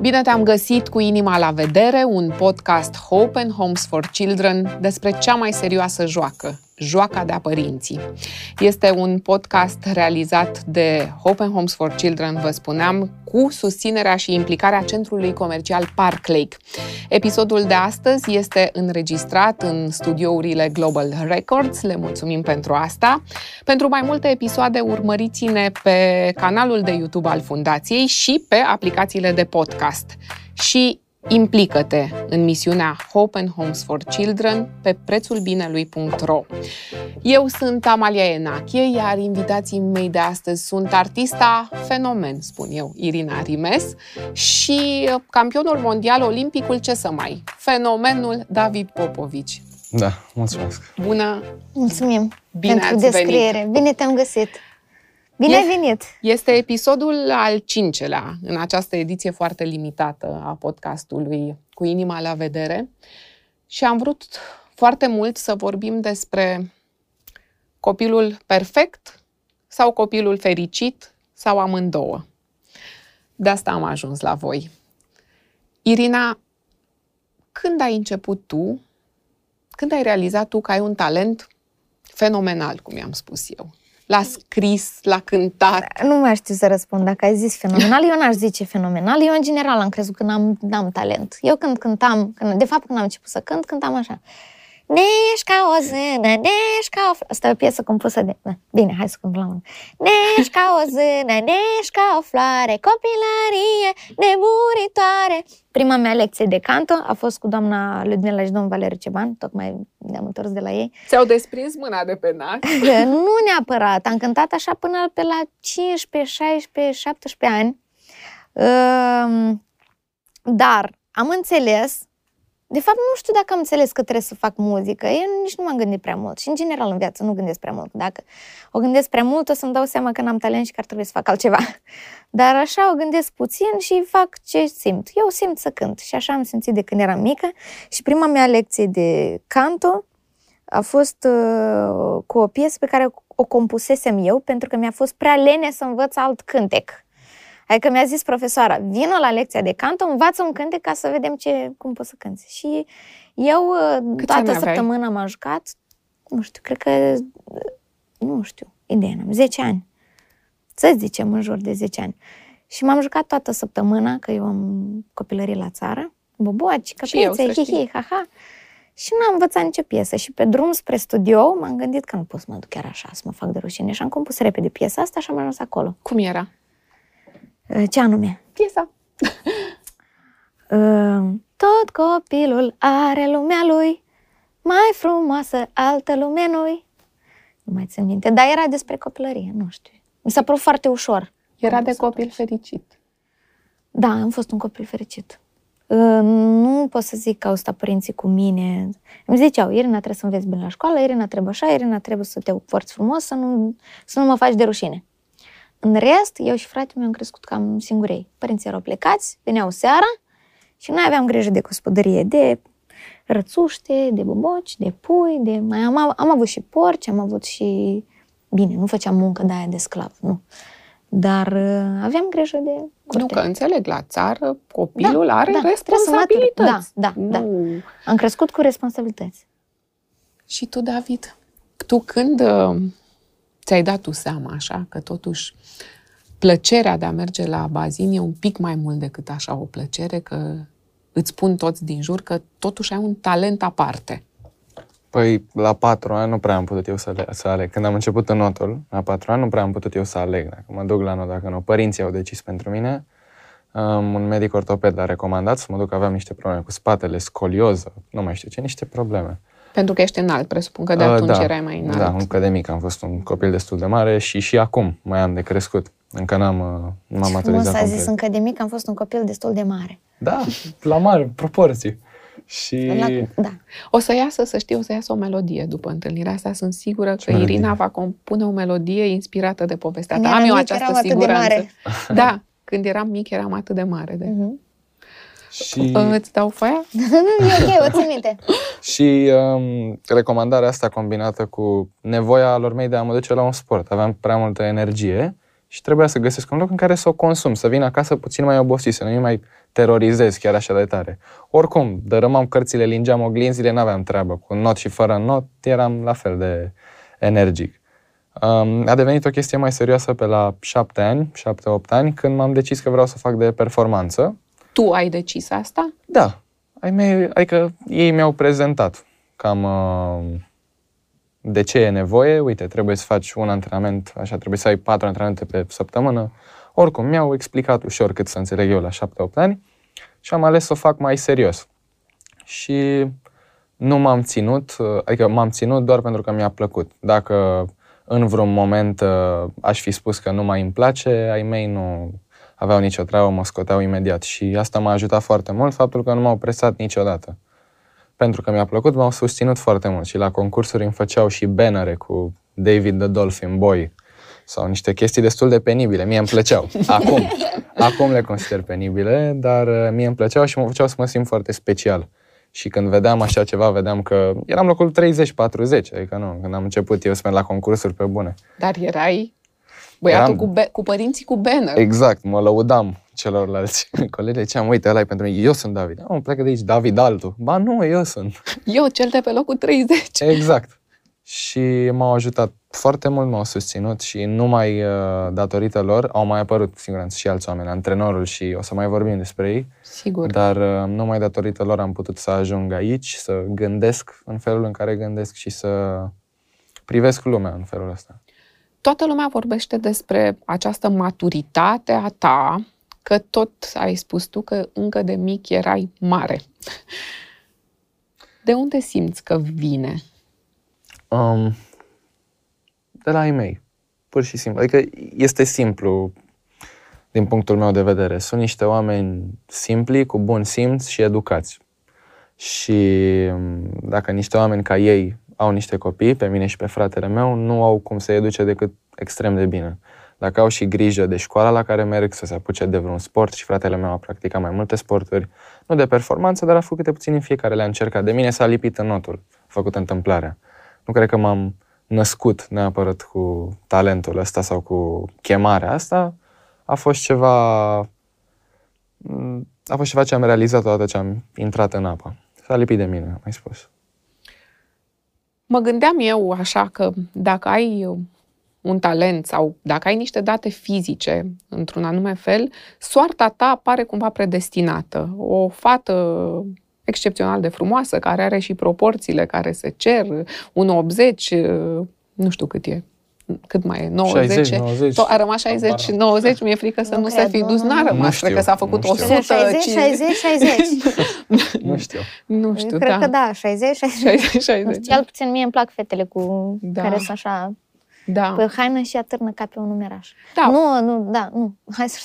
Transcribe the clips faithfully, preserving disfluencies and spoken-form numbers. Bine te-am găsit cu Inima la vedere, un podcast Hope and Homes for Children despre cea mai serioasă joacă, joaca de-a părinții. Este un podcast realizat de Hope and Homes for Children, vă spuneam, cu susținerea și implicarea Centrului Comercial Park Lake. Episodul de astăzi este înregistrat în studiourile Global Records, le mulțumim pentru asta. Pentru mai multe episoade urmăriți-ne pe canalul de YouTube al Fundației și pe aplicațiile de podcast. Și implică-te în misiunea Hope and Homes for Children pe prețul binelui punct ro. Eu sunt Amalia Enache, iar invitații mei de astăzi sunt artista fenomen, spun eu, Irina Rimes, și campionul mondial olimpicul, ce să mai, fenomenul David Popovici. Da, mulțumesc! Bună! Mulțumim bine pentru descriere! Venit. Bine te-am găsit! Bine ai venit! Este episodul al cincelea în această ediție foarte limitată a podcastului Cu Inima la vedere și am vrut foarte mult să vorbim despre copilul perfect sau copilul fericit sau amândouă. De asta am ajuns la voi. Irina, când ai început tu, când ai realizat tu că ai un talent fenomenal, cum i-am spus eu? L-a scris, l-a cântat. Nu mai știu să răspund. Dacă ai zis fenomenal, eu n-aș zice fenomenal. Eu, în general, am crezut că n-am, n-am talent. Eu când cântam, când, de fapt, când am început să cânt, cântam așa. Nești ca o zână, nești ca o floare. Asta e o piesă compusă de... Bine, hai să cânt la mână. Nești ca o zână, nești ca o floare, copilărie neburitoare. Prima mea lecție de canto a fost cu doamna Ludmila și domnul Valeriu Ceban. Tocmai ne-am întors de la ei. Ți-au desprins mâna de pe nas? Nu neapărat. Am cântat așa până pe la cincisprezece, șaisprezece, șaptesprezece ani. Dar am înțeles... De fapt, nu știu dacă am înțeles că trebuie să fac muzică. Eu nici nu m-am gândit prea mult. Și, în general, în viață nu gândesc prea mult. Dacă o gândesc prea mult, o să-mi dau seama că n-am talent și că ar trebui să fac altceva. Dar așa o gândesc puțin și fac ce simt. Eu simt să cânt. Și așa am simțit de când eram mică. Și prima mea lecție de canto a fost uh, cu o piesă pe care o compusesem eu, pentru că mi-a fost prea lene să învăț alt cântec. Adică mi-a zis profesoara, vină la lecția de canto, învață un cântec ca să vedem ce, cum poți să cânți. Și eu cât toată săptămâna m-am jucat, nu știu, cred că, nu știu, ideea n-am, zece ani. Să zicem, în jur de zece ani. Și m-am jucat toată săptămâna, că eu am copilărie la țară, boboaci, căpiețe, hihi, haha. Și n-am învățat nicio piesă. Și pe drum spre studio m-am gândit că nu pot să mă duc chiar așa, să mă fac de rușine. Și am compus repede piesa asta și am ajuns acolo. Cum era? Ce anume? Piesa. Tot copilul are lumea lui, mai frumoasă altă lume nu-i. Nu mai țin minte, dar era despre copilărie, nu știu. Mi s-a părut foarte ușor. Era de copil fericit. Da, am fost un copil fericit. Nu pot să zic că au stat părinții cu mine. Îmi ziceau, Irina, trebuie să înveți bine la școală, Irina, trebuie așa, Irina, trebuie să te porți frumos, să nu, să nu mă faci de rușine. În rest, eu și fratele meu am crescut cam singurei. Părinții erau plecați, veneau seara și noi aveam grijă de gospodărie, de rățuște, de boboci, de pui, de... Mai am, am avut și porci, am avut și... Bine, nu făceam muncă de aia de sclav, nu. Dar aveam grijă de curte. Nu, că înțeleg, la țară copilul da, are da, responsabilități. Da, da, da. Am crescut cu responsabilități. Și tu, David, tu când... ți-ai dat tu seama, așa, că totuși plăcerea de a merge la bazin e un pic mai mult decât așa o plăcere, că îți spun toți din jur că totuși ai un talent aparte. Păi, la patru ani nu prea am putut eu să, le- să aleg. Când am început în notul, la patru ani nu prea am putut eu să aleg. Dacă mă duc la not, dacă nu, părinții au decis pentru mine. Um, un medic ortoped l-a recomandat să mă duc, aveam niște probleme cu spatele, scolioză, nu mai știu ce, niște probleme. Pentru că ești înalt, presupun că de atunci uh, da, erai mai înalt. Da, încă de mic am fost un copil destul de mare și și acum mai am de crescut. Încă n-am, n-am maturizat complet. Frumos a zis, încă de mic am fost un copil destul de mare. Da, la mare, proporții. Și... La, da. O să iasă, să știu, o să iasă o melodie după întâlnirea asta. Sunt sigură că melodie. Irina va compune o melodie inspirată de povestea ta. Am eu această siguranță. Da, când eram mic eram atât de mare. De... Uh-huh. Și... Îți dau foaia? E ok, o țin minte. Și um, recomandarea asta combinată cu nevoia lor mei de a mă duce la un sport. Aveam prea multă energie și trebuia să găsesc un loc în care să o consum, să vin acasă puțin mai obosit, să nu mai terorizez chiar așa de tare. Oricum, dărâmam cărțile, lingeam oglinzile, n-aveam treabă. Cu not și fără not eram la fel de energic. Um, a devenit o chestie mai serioasă pe la șapte ani, șapte-opt ani, când m-am decis că vreau să fac de performanță. Tu ai decis asta? Da. Ai mei, adică ei mi-au prezentat cam uh, de ce e nevoie. Uite, trebuie să faci un antrenament, așa, trebuie să ai patru antrenamente pe săptămână. Oricum, mi-au explicat ușor cât să înțeleg eu la șapte-opt ani și am ales să o fac mai serios. Și nu m-am ținut, adică m-am ținut doar pentru că mi-a plăcut. Dacă în vreun moment uh, aș fi spus că nu mai îmi place, ai mei nu aveau nicio treabă, mă scoteau imediat. Și asta m-a ajutat foarte mult, faptul că nu m-au presat niciodată. Pentru că mi-a plăcut, m-au susținut foarte mult. Și la concursuri îmi făceau și bannere cu David the Dolphin Boy sau niște chestii destul de penibile. Mie îmi plăceau. Acum, acum le consider penibile, dar mie îmi plăceau și mă făceau să mă simt foarte special. Și când vedeam așa ceva, vedeam că eram locul treizeci patruzeci, adică nu, când am început eu să merg la concursuri pe bune. Dar erai băiatul eram... cu, cu părinții cu banner. Exact, mă lăudam celorlalți colegi, ziceam, uite, ăla e pentru mine, eu sunt David. Am plecat de aici, David altul. Ba nu, eu sunt. Eu, cel de pe locul treizeci. Exact. Și m-au ajutat foarte mult, m-au susținut și numai uh, datorită lor au mai apărut, siguranță, și alți oameni, antrenorul și o să mai vorbim despre ei. Sigur. Dar uh, numai datorită lor am putut să ajung aici, să gândesc în felul în care gândesc și să privesc lumea în felul ăsta. Toată lumea vorbește despre această maturitate a ta, că tot ai spus tu că încă de mic erai mare. De unde simți că vine? Um, de la ei mei, pur și simplu. Adică este simplu din punctul meu de vedere. Sunt niște oameni simpli, cu bun simț și educați. Și dacă niște oameni ca ei au niște copii, pe mine și pe fratele meu, nu au cum să-i educe decât extrem de bine. Dacă au și grijă de școala la care merg, să se apuce de vreun sport, și fratele meu a practicat mai multe sporturi, nu de performanță, dar a făcut câte puțin în fiecare, le-a încercat. De mine s-a lipit în notul, a făcut întâmplarea. Nu cred că m-am născut neapărat cu talentul ăsta sau cu chemarea asta. A fost ceva, a fost ceva ce am realizat odată ce am intrat în apă. S-a lipit de mine, am mai spus. Mă gândeam eu așa că dacă ai un talent sau dacă ai niște date fizice într-un anume fel, soarta ta pare cumva predestinată. O fată excepțional de frumoasă, care are și proporțiile care se cer, unu optzeci, nu știu cât e, cât mai e, nouă zece, a rămas șaizeci, nouăzeci, mi-e frică să nu, nu se fi dus, n-a rămas, cred că s-a făcut o sută. șaizeci, șaizeci, șaizeci. Nu știu. Nu știu, cred da. Cred că da, șaizeci, șaizeci. Cel puțin mie îmi plac fetele cu da. care sunt așa... Da. Pe haină și atârnă ca pe un numeraș. Da. Nu, nu, da, nu. Hai să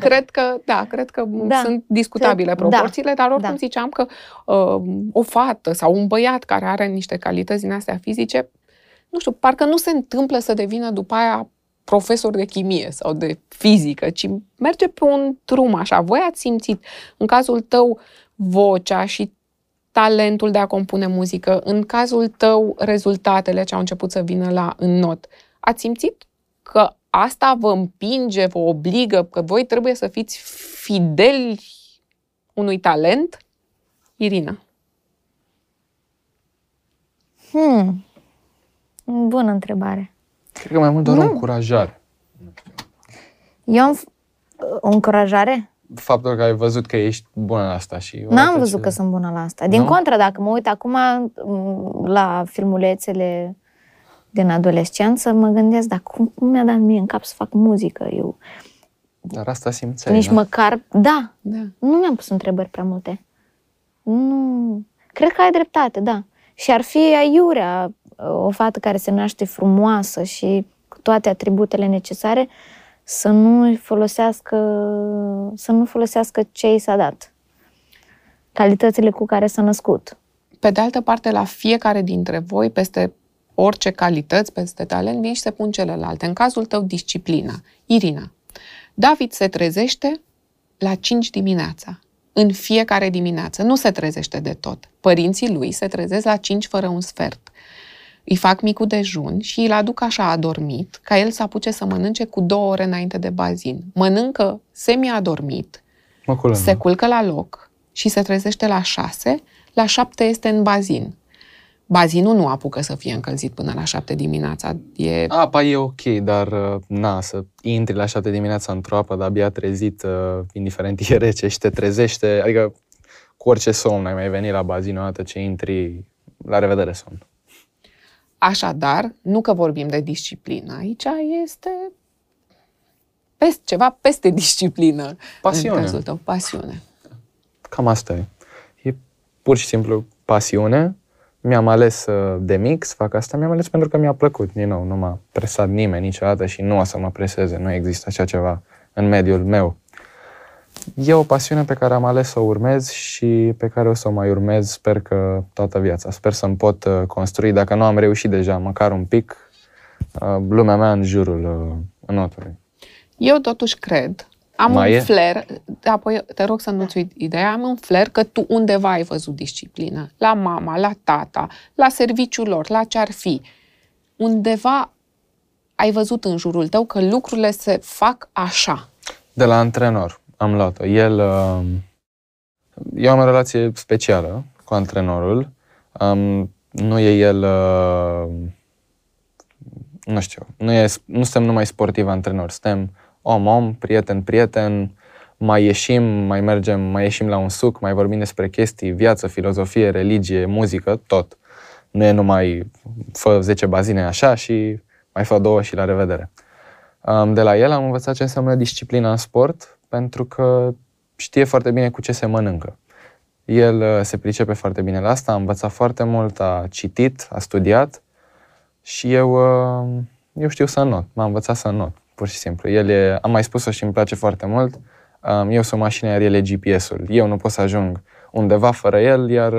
Cred că, da, cred că da. sunt discutabile cred, proporțiile, da. dar oricum da. ziceam că uh, o fată sau un băiat care are niște calități din astea fizice, nu știu, parcă nu se întâmplă să devină după aia profesor de chimie sau de fizică, ci merge pe un drum așa. Voi ați simțit, în cazul tău, vocea și talentul de a compune muzică, în cazul tău, rezultatele ce au început să vină la înnot. Ați simțit că asta vă împinge, vă obligă, că voi trebuie să fiți fideli unui talent? Irina. Hmm. Bună întrebare. Cred că mai mult doar o încurajare. Eu am... O încurajare? Faptul că ai văzut că ești bună la asta și... N-am văzut că sunt bună la asta. Din nu? contră, dacă mă uit acum la filmulețele din adolescență, mă gândesc, dar cum mi-a dat mie în cap să fac muzică? Eu... Dar asta simțeai, Nici da? măcar... Da. da. Nu mi-am pus întrebări prea multe. Nu... Cred că ai dreptate, da. Și ar fi aiurea, o fată care se naște frumoasă și cu toate atributele necesare, să nu folosească, să nu folosească ce i s-a dat, calitățile cu care s-a născut. Pe de altă parte, la fiecare dintre voi, peste orice calități, peste talent, vin și se pun celelalte. În cazul tău, disciplina. Irina, David se trezește la cinci dimineața, în fiecare dimineață. Nu se trezește de tot. Părinții lui se trezesc la cinci fără un sfert. Îi fac micul dejun și îl aduc așa adormit, ca el să apuce să mănânce cu două ore înainte de bazin. Mănâncă semi-adormit, Maculana. se culcă la loc și se trezește la șase, la șapte este în bazin. Bazinul nu apucă să fie încălzit până la șapte dimineața. E... Apa e ok, dar na, să intri la șapte dimineața într-o apă, dar abia trezit, indiferent e rece și te trezește, adică cu orice somn ai mai venit la bazin odată ce intri, la revedere somn. Așadar, nu că vorbim de disciplină, aici este peste, ceva peste disciplină. Pasiune. În cazul tău, pasiune. Cam asta e. E pur și simplu pasiune. Mi-am ales de mic să fac asta, mi-am ales pentru că mi-a plăcut. Din nou, nu m-a presat nimeni niciodată și nu o să mă preseze. Nu există așa ceva în mediul meu. E o pasiune pe care am ales să o urmez și pe care o să o mai urmez, sper că toată viața. Sper să-mi pot construi, dacă nu am reușit deja, măcar un pic, lumea mea în jurul înotului. Eu totuși cred, am mai un flair, apoi te rog să nu-ți uit ideea, am un flair că tu undeva ai văzut disciplină. La mama, la tata, la serviciul lor, la ce-ar fi. Undeva ai văzut în jurul tău că lucrurile se fac așa. De la antrenor. Am luat-o. El, eu am o relație specială cu antrenorul. Um, nu e el, uh, nu știu, nu, e, nu suntem numai sportivi antrenori, suntem om-om, prieten-prieten, mai ieșim, mai mergem, mai ieșim la un suc, mai vorbim despre chestii, viață, filozofie, religie, muzică, tot. Nu e numai fă zece bazine așa și mai fă două și la revedere. Um, de la el am învățat ce înseamnă disciplina în sport, pentru că știe foarte bine cu ce se mănâncă. El se pricepe foarte bine la asta, a învățat foarte mult, a citit, a studiat și eu, eu știu să înot, m-am învățat să înot, pur și simplu. El e, am mai spus-o și îmi place foarte mult, eu sunt mașina, iar el e G P S-ul. Eu nu pot să ajung undeva fără el, iar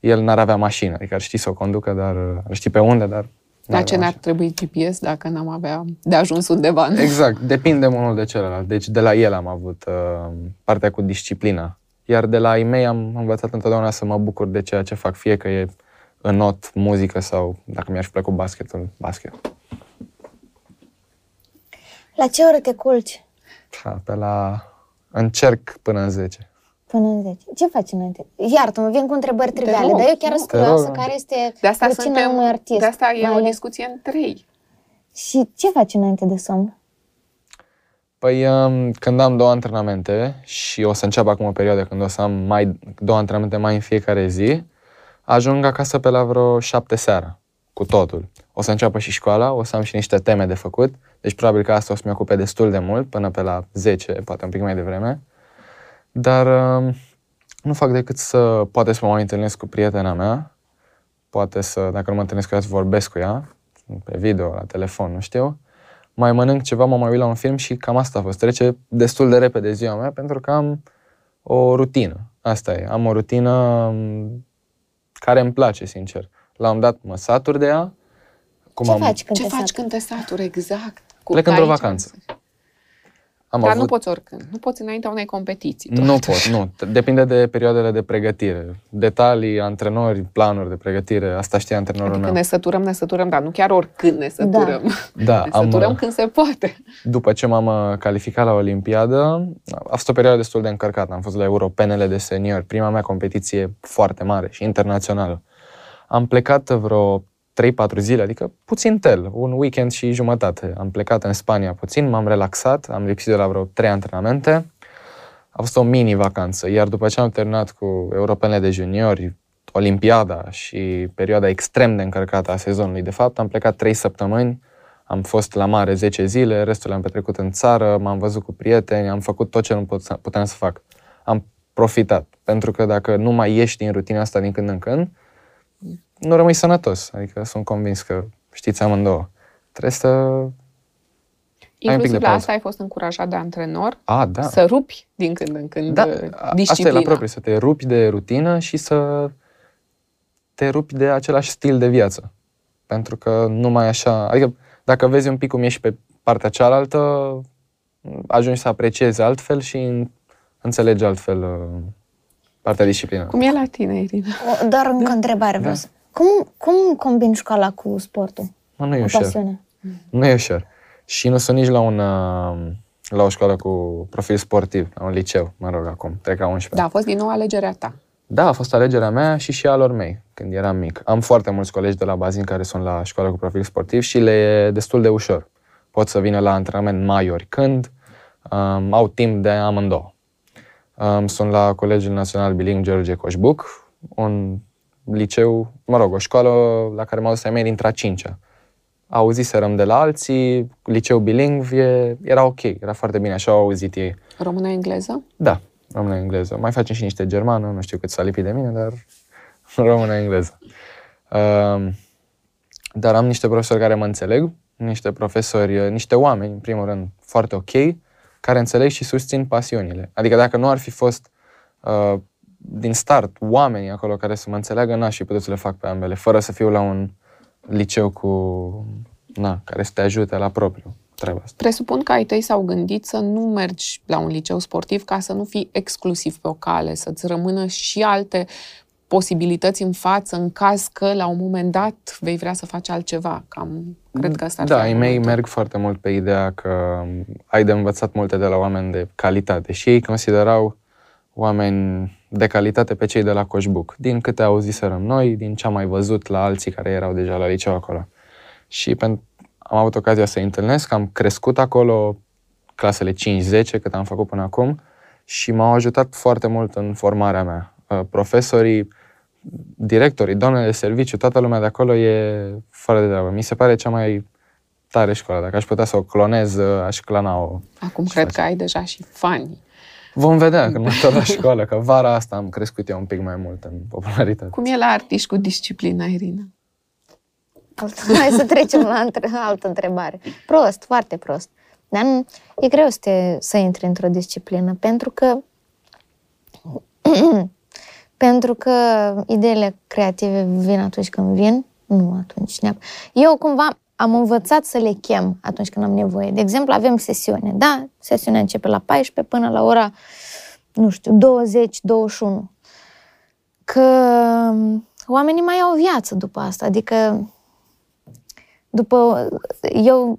el n-ar avea mașină. Adică ar ști să o conducă, dar ar ști pe unde, dar... Dar ce ne-ar trebui G P S dacă n-am avea de ajuns undeva? Nu? Exact, depinde unul de celălalt. Deci de la el am avut uh, partea cu disciplina. Iar de la ei mei am învățat întotdeauna să mă bucur de ceea ce fac, fie că e înot, muzică sau, dacă mi-aș plăcut basketul, basket. La ce oră te culci? Da, pe la... Încerc până în zece. Până în zece. Ce faci înainte? Iartă-mă, vin cu întrebări triviale, dar eu chiar sunt curioasă care este rutina unui artist. De asta e o discuție în trei. Și ce faci înainte de somn? Păi când am două antrenamente și o să înceapă acum o perioadă când o să am mai, două antrenamente mai în fiecare zi, ajung acasă pe la vreo șapte seara, cu totul. O să înceapă și școala, o să am și niște teme de făcut, deci probabil că asta o să-mi ocupe destul de mult, până pe la zece, poate un pic mai devreme. Dar um, nu fac decât să, poate să mă mai întâlnesc cu prietena mea, poate să, dacă nu mă întâlnesc cu ea, să vorbesc cu ea, pe video, la telefon, nu știu. Mai mănânc ceva, mă mai uit la un film și cam asta a fost. Trece destul de repede ziua mea pentru că am o rutină. Asta e, am o rutină care îmi place, sincer. La un dat mă satur de ea. Cum ce am... faci, când, ce te faci când te saturi? Exact. Cu plec într-o vacanță. Am Dar avut... nu poți oricând, nu poți înaintea unei competiții. Nu pot, nu. Depinde de perioadele de pregătire. Detalii, antrenori, planuri de pregătire, asta știe antrenorul adică meu. Ne săturăm, ne săturăm, dar nu chiar oricând ne săturăm. Da. Da, ne săturăm am, când se poate. După ce m-am calificat la Olimpiadă, a fost o perioadă destul de încărcată. Am fost la Europenele de seniori, prima mea competiție foarte mare și internațională. Am plecat vreo trei patru zile, adică puțin tel, un weekend și jumătate. Am plecat în Spania puțin, m-am relaxat, am lipsit de la vreo trei antrenamente. A fost o mini-vacanță, iar după ce am terminat cu europenele de juniori, Olimpiada și perioada extrem de încărcată a sezonului, de fapt, am plecat trei săptămâni, am fost la mare zece zile, restul le-am petrecut în țară, m-am văzut cu prieteni, am făcut tot ce nu puteam să fac. Am profitat, pentru că dacă nu mai ieși din rutina asta din când în când, nu rămâi sănătos, adică sunt convins că știți amândouă. Trebuie să Inclusiv la asta ai fost încurajat de antrenor, A, da. să rupi din când în când da. disciplina. Asta e la propriu, să te rupi de rutină și să te rupi de același stil de viață. Pentru că numai așa, adică dacă vezi un pic cum ești pe partea cealaltă, ajungi să apreciezi altfel și înțelegi altfel partea disciplină. Cum e la tine, Irina? Doar încă o întrebare vreau să... Cum, cum combini școala cu sportul? Mă, nu e ușor. Pasiune? Nu e ușor. Și nu sunt nici la, un, la o școală cu profil sportiv, la un liceu, mă rog, acum, trec la unsprezece. Da, a fost din nou alegerea ta. Da, a fost alegerea mea și și a lor mei, când eram mic. Am foarte mulți colegi de la bazin care sunt la școală cu profil sportiv și le e destul de ușor. Pot să vină la antrenament mai oricând, um, au timp de amândouă. Um, sunt la Colegiul Național Bilingv George Coșbuc, un liceu, mă rog, o școală la care m-au dus ai mei dintre a cincea. Auziserăm de la alții, liceu bilingv e, era ok, era foarte bine, așa au auzit ei. Română-engleză? Da, română-engleză. Mai facem și niște germană, nu știu cât s-a lipit de mine, dar română-engleză. Um, dar am niște profesori care mă înțeleg, niște profesori, niște oameni, în primul rând, foarte ok, care înțeleg și susțin pasiunile. Adică dacă nu ar fi fost uh, din start oamenii acolo care să mă înțeleagă, n-aș fi putut să le fac pe ambele, fără să fiu la un liceu cu, na, care să te ajute la propriu treaba asta. Presupun că ai tăi s-au gândit să nu mergi la un liceu sportiv ca să nu fii exclusiv pe o cale, să-ți rămână și alte posibilități în față, în caz că la un moment dat vei vrea să faci altceva. Cam, cred că asta ar fi. Da, ei mei merg foarte mult pe ideea că ai de învățat multe de la oameni de calitate și ei considerau oameni de calitate pe cei de la Coșbuc, din câte auziserăm noi, din ce am mai văzut la alții care erau deja la liceu acolo. Și am avut ocazia să-i întâlnesc, am crescut acolo clasele cinci zece, cât am făcut până acum, și m-au ajutat foarte mult în formarea mea. Profesorii, directorii, doamnele de serviciu, toată lumea de acolo e fără de treabă. Mi se pare cea mai tare școală. Dacă aș putea să o clonez, aș clona-o. Acum cred așa. Că ai deja și fani. Vom vedea când mă întorc la școală, că vara asta am crescut eu un pic mai mult în popularitate. Cum e la artiști cu disciplina, Irina? Hai să trecem la altă întrebare. Prost, foarte prost. Dar e greu să, te, să intri într-o disciplină, pentru că pentru că ideile creative vin atunci când vin, nu atunci neapărat. Eu cumva am învățat să le chem atunci când am nevoie. De exemplu, avem sesiune, da? Sesiunea începe la paisprezece până la ora, nu știu, douăzeci, douăzeci și unu. Că oamenii mai au viață după asta, adică după, eu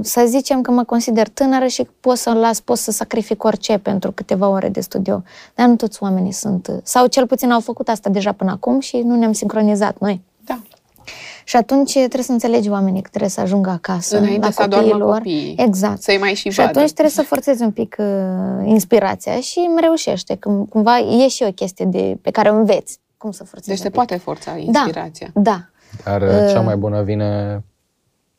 să zicem că mă consider tânără și pot să las, pot să sacrific orice pentru câteva ore de studiu. Dar nu toți oamenii sunt, sau cel puțin au făcut asta deja până acum și nu ne-am sincronizat noi. Da. Și atunci trebuie să înțelegi oamenii că trebuie să ajungă acasă, înainte la copiii lor. Copiii, exact. Să-i mai și, și vadă. Atunci trebuie să forțezi un pic uh, inspirația și îmi reușește. Cum, cumva e și o chestie de, pe care o înveți. Cum să forțezi. Deci se poate forța inspirația. Da, da. Dar uh, cea mai bună vine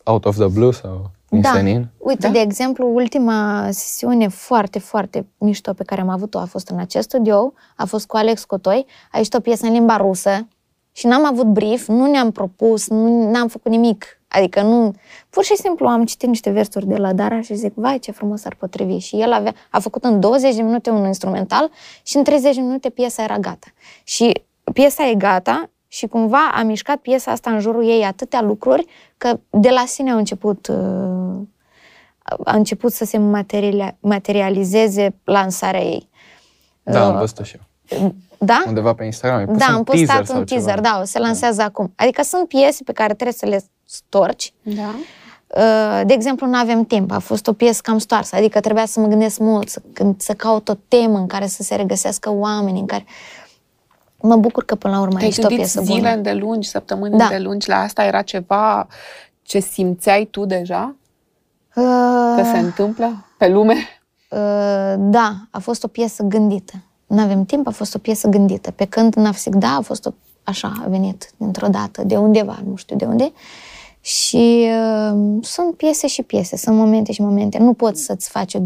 out of the blue sau din da. senin? Uite, da? De exemplu, ultima sesiune foarte, foarte mișto pe care am avut-o a fost în acest studio, a fost cu Alex Cotoi, a ieșit o piesă în limba rusă. Și n-am avut brief, nu ne-am propus, nu n-am făcut nimic. Adică nu... Pur și simplu am citit niște versuri de la Dara și zic, vai, ce frumos ar potrivi. Și el avea, a făcut în douăzeci de minute un instrumental și în treizeci de minute piesa era gata. Și piesa e gata și cumva a mișcat piesa asta în jurul ei atâtea lucruri că de la sine au început, a început să se materializeze lansarea ei. Da, am văzut-o și eu. Da? Undeva pe Instagram. Da, am postat un teaser, da, se lansează acum. Adică sunt piese pe care trebuie să le storci. Da. De exemplu, nu avem timp, a fost o piesă cam stoarsă, adică trebuia să mă gândesc mult, să, să caut o temă în care să se regăsească oamenii, în care... Mă bucur că până la urmă ești o piesă bună. Te-ai gândit zile îndelungi, săptămâni îndelungi la asta? Era ceva ce simțeai tu deja? Uh... Că se întâmplă pe lume? Uh, da, a fost o piesă gândită. N-avem timp, a fost o piesă gândită. Pe când N-avsicda a fost o... așa, a venit dintr-o dată, de undeva, nu știu de unde. Și uh, sunt piese și piese, sunt momente și momente. Nu poți să-ți faci o...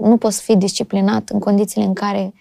nu poți fi disciplinat în condițiile în care...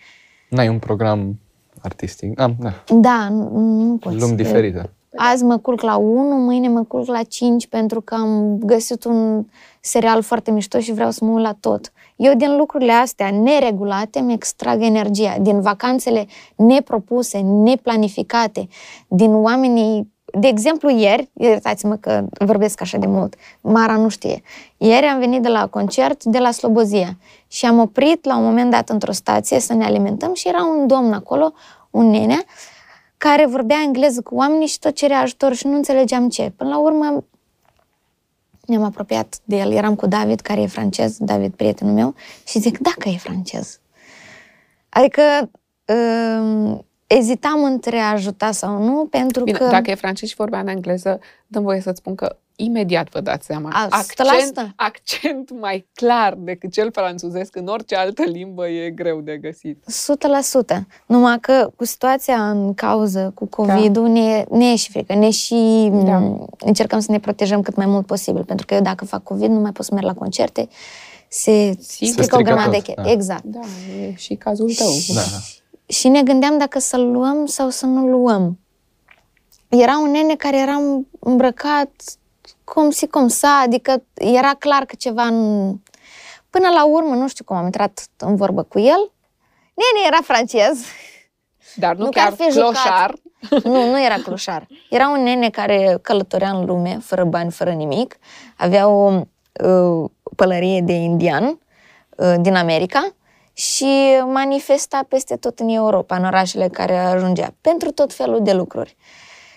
N-ai un program artistic. Am, da, da nu, nu poți. Lumi diferite. Azi mă culc la unu, mâine mă culc la cinci pentru că am găsit un serial foarte mișto și vreau să mă uit la tot. Eu din lucrurile astea neregulate îmi extrag energia. Din vacanțele nepropuse, neplanificate, din oamenii... De exemplu, ieri, iertați-mă că vorbesc așa de mult, Mara nu știe. Ieri am venit de la concert de la Slobozia și am oprit la un moment dat într-o stație să ne alimentăm și era un domn acolo, un nenea, care vorbea engleză cu oamenii și tot cerea ajutor și nu înțelegeam ce. Până la urmă ne-am apropiat de el, eram cu David, care e francez, David, prietenul meu, și zic, da, că e francez. Adică um, ezitam între a ajuta sau nu, pentru Bine, că... dacă e francez și vorbea în engleză, dăm voie să-ți spun că imediat vă dați seama. A, accent, accent mai clar decât cel franțuzesc în orice altă limbă e greu de găsit. o sută la sută. Numai că cu situația în cauză, cu COVID-ul, da. ne, ne e și frică. Ne și da. Încercăm să ne protejăm cât mai mult posibil. Pentru că eu dacă fac COVID nu mai pot să merg la concerte. Se, se strică o grămadă de chestii. Da. Exact. Da, e și cazul tău. Și, da. și ne gândeam dacă să-l luăm sau să nu luăm. Era un nene care era îmbrăcat cum si cum sa, adică era clar că ceva nu... Până la urmă, nu știu cum am intrat în vorbă cu el, nene era francez. Dar nu, nu chiar cloșar. Nu, nu era cloșar. Era un nene care călătorea în lume, fără bani, fără nimic. Avea o uh, pălărie de indian uh, din America și manifesta peste tot în Europa, în orașele care ajungea, pentru tot felul de lucruri.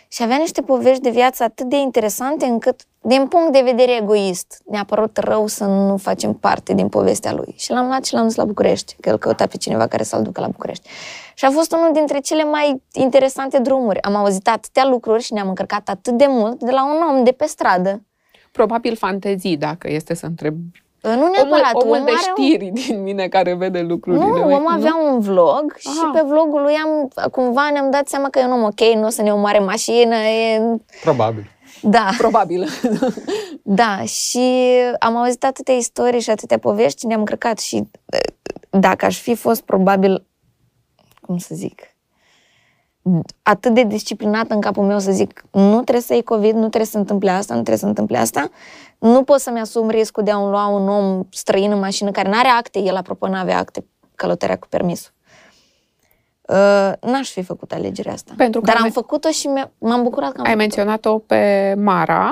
Și avea niște povești de viață atât de interesante încât, din punct de vedere egoist, ne-a părut rău să nu facem parte din povestea lui. Și l-am luat și l-am dus la București, că el căuta pe cineva care să-l ducă la București. Și a fost unul dintre cele mai interesante drumuri. Am auzit atâtea lucruri și ne-am încărcat atât de mult de la un om de pe stradă. Probabil fantezii, dacă este să întreb. Nu neapărat. Omul, omul de știri un... din mine care vede lucrurile. Nu, omul avea un vlog. Aha. Și pe vlogul lui am, cumva ne-am dat seama că e un om ok, nu o să ne o mare mașină. E... Probabil. Da. Probabil. Da, și am auzit atâtea istorii și atâtea povești, ne-am încărcat și dacă aș fi fost probabil, cum să zic, atât de disciplinată în capul meu să zic, nu trebuie să iei COVID, nu trebuie să întâmple asta, nu trebuie să întâmple asta, nu pot să-mi asum riscul de a-mi lua un om străin în mașină care n-are acte, el apropo n-avea acte, călătorea cu permisul. Uh, n-aș fi făcut alegerea asta. Pentru că Dar am făcut-o și m-am bucurat că am Ai menționat-o pe Mara,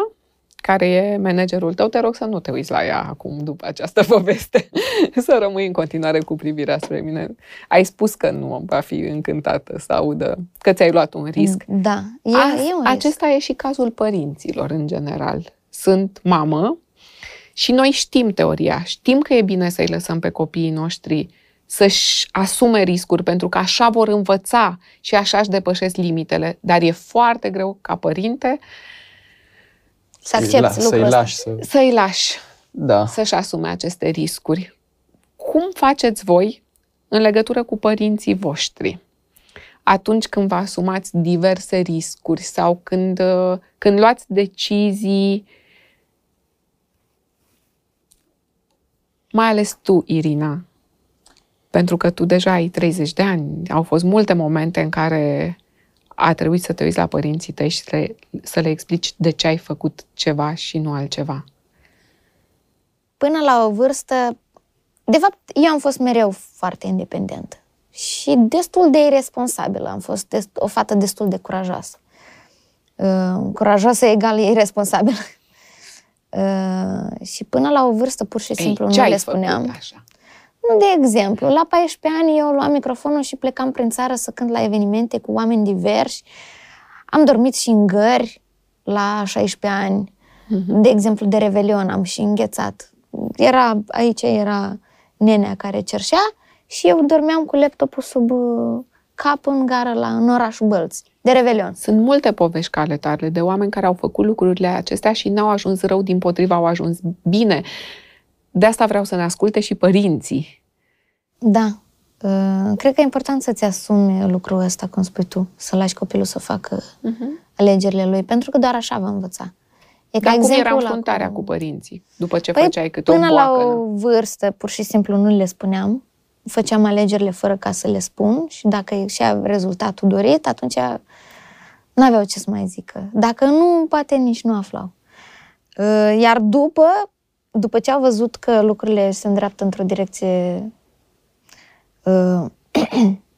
care e managerul tău, te rog să nu te uiți la ea acum după această poveste, să rămâi în continuare cu privirea spre mine. Ai spus că nu va fi încântată să audă că ți-ai luat un risc. Da, e, A, e un Acesta risc. E și cazul părinților în general. Sunt mamă și noi știm teoria, știm că e bine să-i lăsăm pe copiii noștri să-și asume riscuri, pentru că așa vor învăța și așa își depășesc limitele, dar e foarte greu ca părinte Să accepți lucrul ăsta. Să-i lași da. să-și asume aceste riscuri. Cum faceți voi în legătură cu părinții voștri atunci când vă asumați diverse riscuri sau când, când luați decizii? Mai ales tu, Irina, pentru că tu deja ai treizeci de ani, au fost multe momente în care a trebuit să te uiți la părinții tăi și să le, să le explici de ce ai făcut ceva și nu altceva. Până la o vârstă... De fapt, eu am fost mereu foarte independentă și destul de irresponsabilă. Am fost dest, o fată destul de curajoasă. Uh, curajoasă egal irresponsabilă. Uh, și până la o vârstă, pur și simplu, Ei, nu le spuneam. Așa? De exemplu, la paisprezece ani eu luam microfonul și plecam prin țară să cânt la evenimente cu oameni diversi. Am dormit și în gări la șaisprezece ani. De exemplu, de Revelion am și înghețat. Era, aici era nenea care cerșea și eu dormeam cu laptopul sub cap în gară la, în orașul Bălți, de Revelion. Sunt multe povești ale tale de oameni care au făcut lucrurile acestea și n-au ajuns rău, dimpotrivă, au ajuns bine. De asta vreau să ne asculte și părinții. Da. Cred că e important să-ți asumi lucrul ăsta, cum spui tu, să lași copilul să facă uh-huh. alegerile lui, pentru că doar așa va învăța. E ca Dar cum era înfruntarea cu... cu părinții? După ce păi făceai câte o boacă? Până la o vârstă, pur și simplu, nu le spuneam. Făceam alegerile fără ca să le spun și dacă ieșea rezultatul dorit, atunci n-aveau ce să mai zică. Dacă nu, poate nici nu aflau. Iar după După ce au văzut că lucrurile se îndreaptă într-o direcție uh,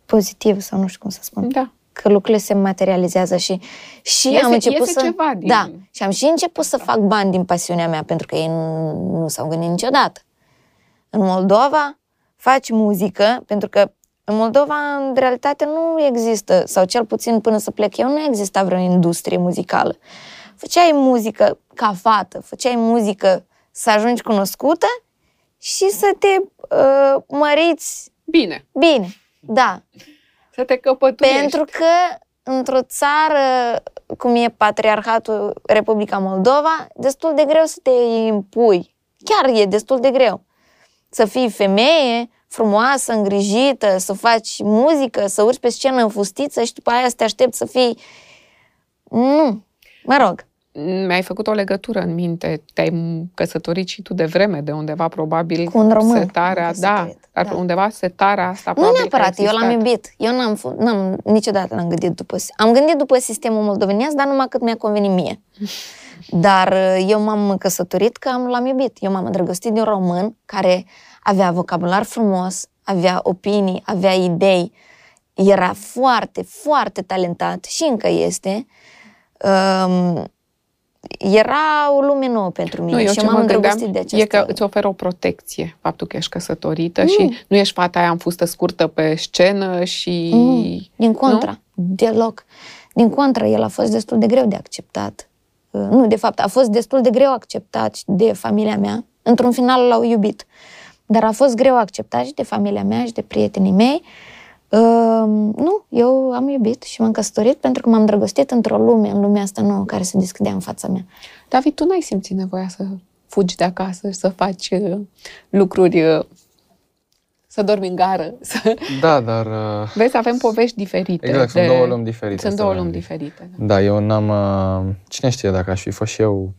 pozitivă, sau nu știu cum să spun, da. Că lucrurile se materializează și, și iese, am început să... Ceva din... Da, și am și început să fac bani din pasiunea mea, pentru că ei nu, nu s-au gândit niciodată. În Moldova faci muzică, pentru că În Moldova, în realitate, nu există, sau cel puțin până să plec eu, nu exista vreo industrie muzicală. Făceai muzică ca fată, făceai muzică să ajungi cunoscută și să te uh, măriți... Bine. Bine, da. Să te căpătuiești. Pentru că într-o țară cum e Patriarhatul Republica Moldova, destul de greu să te impui. Chiar e destul de greu. Să fii femeie, frumoasă, îngrijită, să faci muzică, să urci pe scenă în fustiță și după aia să te aștepți să fii... Nu, mă rog. Mi-ai făcut o legătură în minte, te-ai căsătorit și tu de vreme, de undeva probabil cu un român, setarea, da, dar da. Undeva setarea asta nu probabil neapărat, eu l-am iubit, eu n-am, n-am, niciodată n-am gândit după, am gândit după sistemul moldovenesc, dar numai cât mi-a convenit mie. Dar eu m-am căsătorit că l-am iubit, eu m-am îndrăgostit de un român care avea vocabular frumos, avea opinii, avea idei, era foarte, foarte talentat și încă este. Um, Era o lume nouă pentru mine nu, și m-am îndrăgostit de aceasta. E că îți oferă o protecție, faptul că ești căsătorită mm. și nu ești fata aia înfustă scurtă pe scenă și... Mm. Din contra, nu? Deloc. Din contra, el a fost destul de greu de acceptat. Nu, de fapt, a fost destul de greu acceptat de familia mea. Într-un final l-au iubit. Dar a fost greu acceptat și de familia mea și de prietenii mei. Uh, nu, eu am iubit și m-am căsătorit pentru că m-am îndrăgostit într-o lume, în lumea asta nouă care se deschidea în fața mea. David, tu n-ai simțit nevoia să fugi de acasă, să faci uh, lucruri, uh, să dormi în gară? Să... Da, dar... Uh, Vezi, avem povești diferite. Exact, de... sunt două lumi diferite. Sunt două lumi diferite. Da, da eu n-am... Uh, cine știe dacă aș fi fost și eu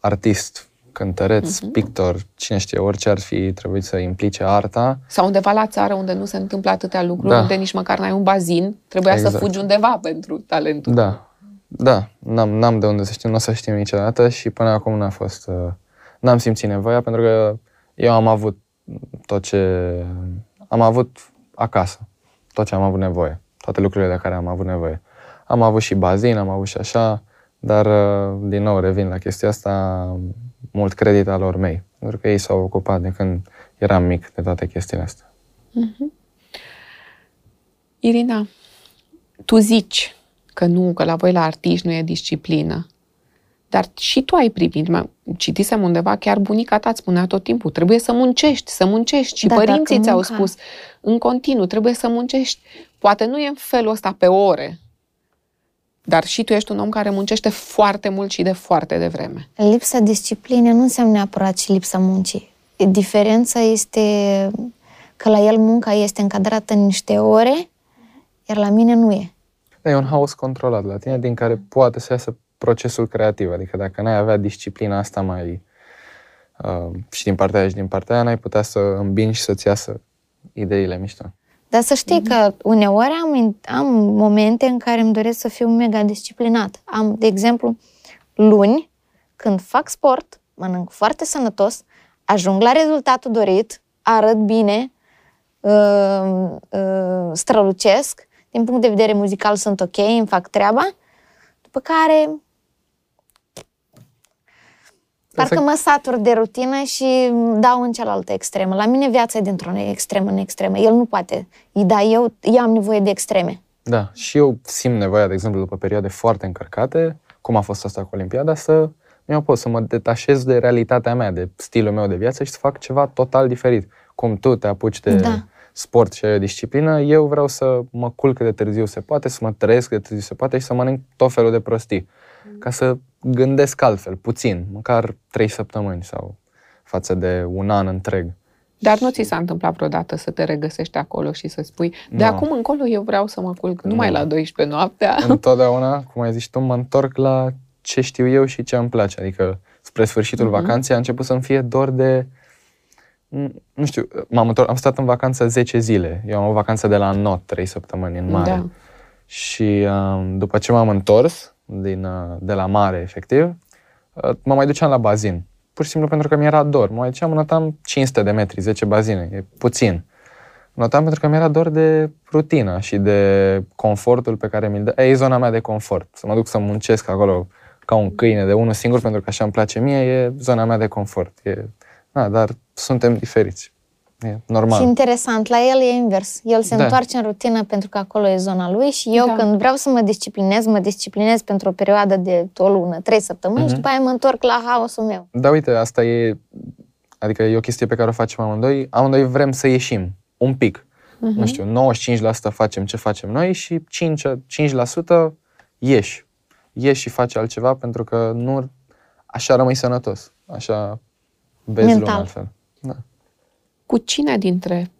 artist, cântăreț, uh-huh. pictor, cine știe, orice ar fi trebuit să implice arta. Sau undeva la țară unde nu se întâmplă atâtea lucruri, da. Unde nici măcar n-ai un bazin, trebuia exact. Să fugi undeva pentru talentul. Da, da, n-am de unde să știu, nu o să știm niciodată și până acum n-a fost, n-am simțit nevoia pentru că eu am avut tot ce am avut acasă, tot ce am avut nevoie, toate lucrurile de care am avut nevoie. Am avut și bazin, am avut și așa, dar din nou revin la chestia asta, mult credit al lor mei, pentru că ei s-au ocupat de când eram mic de toate chestiile astea. Mm-hmm. Irina, tu zici că nu, că la voi la artiști nu e disciplină, dar și tu ai privit, citisem undeva, chiar bunica ta îți spunea tot timpul, trebuie să muncești, să muncești și da, părinții ți-au spus în continuu, trebuie să muncești. Poate nu e în felul ăsta pe ore, dar și tu ești un om care muncește foarte mult și de foarte devreme. Lipsa disciplinei nu înseamnă neapărat și lipsa muncii. Diferența este că la el munca este încadrată în niște ore, iar la mine nu e. E un haos controlat la tine, din care poate să iasă procesul creativ. Adică dacă n-ai avea disciplina asta mai uh, și din partea aia și din partea aia, n-ai putea să îmbini și să-ți iasă ideile mișto. Dar să știi mm-hmm. că uneori am, am momente în care îmi doresc să fiu mega disciplinat. Am, de exemplu, luni, când fac sport, mănânc foarte sănătos, ajung la rezultatul dorit, arăt bine, uh, uh, strălucesc, din punct de vedere muzical sunt ok, îmi fac treaba, după care parcă mă satur de rutină și dau în cealaltă extremă. La mine viața e dintr-o extremă în extremă. El nu poate. Dar eu, eu am nevoie de extreme. Da. Și eu simt nevoia, de exemplu, după perioade foarte încărcate, cum a fost asta cu Olimpiada, să eu pot să mă detașez de realitatea mea, de stilul meu de viață și să fac ceva total diferit. Cum tu te apuci de da. Sport și ai disciplină, eu vreau să mă culc cât de târziu se poate, să mă trăiesc cât de târziu se poate și să mănânc tot felul de prostii. Ca să gândesc altfel, puțin, măcar trei săptămâni sau față de un an întreg. Dar nu ți s-a întâmplat vreodată să te regăsești acolo și să spui de acum încolo eu vreau să mă culc numai nu. La douăsprezece noaptea? Întotdeauna, cum ai zis tu, mă întorc la ce știu eu și ce îmi place. Adică spre sfârșitul uh-huh. vacanței a început să-mi fie dor de... Nu știu, m-am întor- am stat în vacanță zece zile. Eu am o vacanță de la not, trei săptămâni în mare. Da. Și după ce m-am întors... Din, de la mare, efectiv, mă mai duceam la bazin. Pur și simplu pentru că mi-era dor. Mă mai duceam, înotam cinci sute de metri, zece bazine, e puțin. Înotam pentru că mi-era dor de rutina și de confortul pe care mi-l dă. E zona mea de confort. Să mă duc să muncesc acolo ca un câine de unul singur, pentru că așa îmi place mie, e zona mea de confort. E... Na, dar suntem diferiți. E normal. Și interesant, la el e invers. El se da. întoarce în rutină pentru că acolo e zona lui și eu da. când vreau să mă disciplinez, mă disciplinez pentru o perioadă de o lună, trei săptămâni uh-huh. și după aia mă întorc la haosul meu. Da, uite, asta e, adică e o chestie pe care o facem amândoi. Amândoi vrem să ieșim un pic. Uh-huh. Nu știu, nouăzeci și cinci la sută facem ce facem noi și cinci la sută ieși. Ieși și faci altceva pentru că nu așa rămâi sănătos. Așa vezi Mental. lumea altfel. Da. Cu cine dintre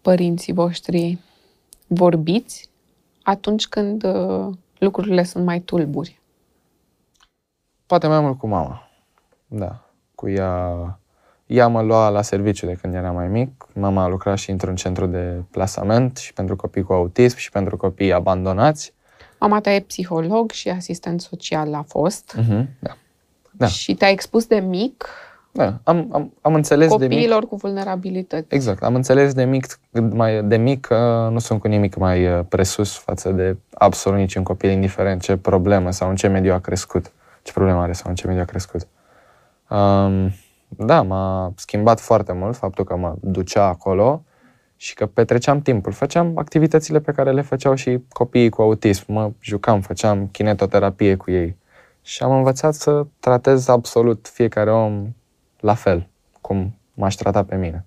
părinții voștri vorbiți atunci când uh, lucrurile sunt mai tulburi? Poate mai mult cu mama. Da. Cu ea. Ea mă lua la serviciu de când era mai mic. Mama a lucrat și într-un centru de plasament și pentru copii cu autism și pentru copii abandonați. Mama ta e psiholog și asistent social a fost. Uh-huh. Da. Da. Și te-a expus de mic. Da, am, am, am înțeles de mic. Copiilor cu vulnerabilități. Exact, am înțeles de mic, mai, de mic că nu sunt cu nimic mai presus față de absolut niciun copil, indiferent ce problemă sau în ce mediu a crescut. Ce problemă are sau în ce mediu a crescut. Um, da, m-a schimbat foarte mult faptul că mă ducea acolo și că petreceam timpul. Făceam activitățile pe care le făceau și copiii cu autism. Mă jucam, făceam kinetoterapie cu ei. Și am învățat să tratez absolut fiecare om la fel, cum m-aș trata pe mine.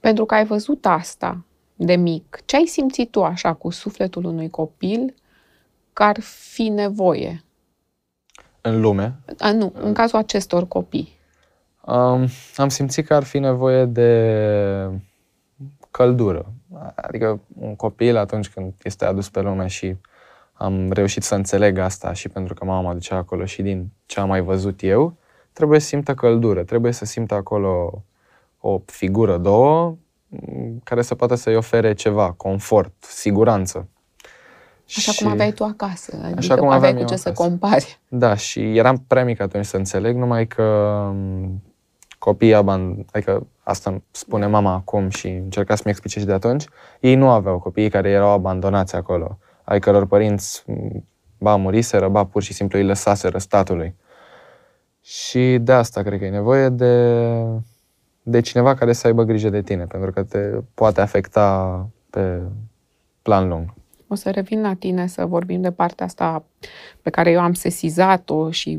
Pentru că ai văzut asta de mic, ce ai simțit tu așa cu sufletul unui copil că ar fi nevoie? În lume? A, nu, în cazul acestor copii. Um, am simțit că ar fi nevoie de căldură. Adică un copil atunci când este adus pe lume și am reușit să înțeleg asta și pentru că mama mă ducea acolo și din ce am mai văzut eu, trebuie să simtă căldură, trebuie să simtă acolo o figură, două, care să poată să-i ofere ceva, confort, siguranță. Așa și cum aveai tu acasă, adică așa cum aveai cu ce acasă. Să compari. Da, și eram prea mic atunci să înțeleg, numai că copiii abandonat, adică asta îmi spune mama acum și încerca să-mi explice și de atunci, ei nu aveau copiii care erau abandonați acolo, ai căror părinți ba muriseră, ba pur și simplu îi lăsaseră statului. Și de asta cred că e nevoie de, de cineva care să aibă grijă de tine, pentru că te poate afecta pe plan lung. O să revin la tine să vorbim de partea asta pe care eu am sesizat-o și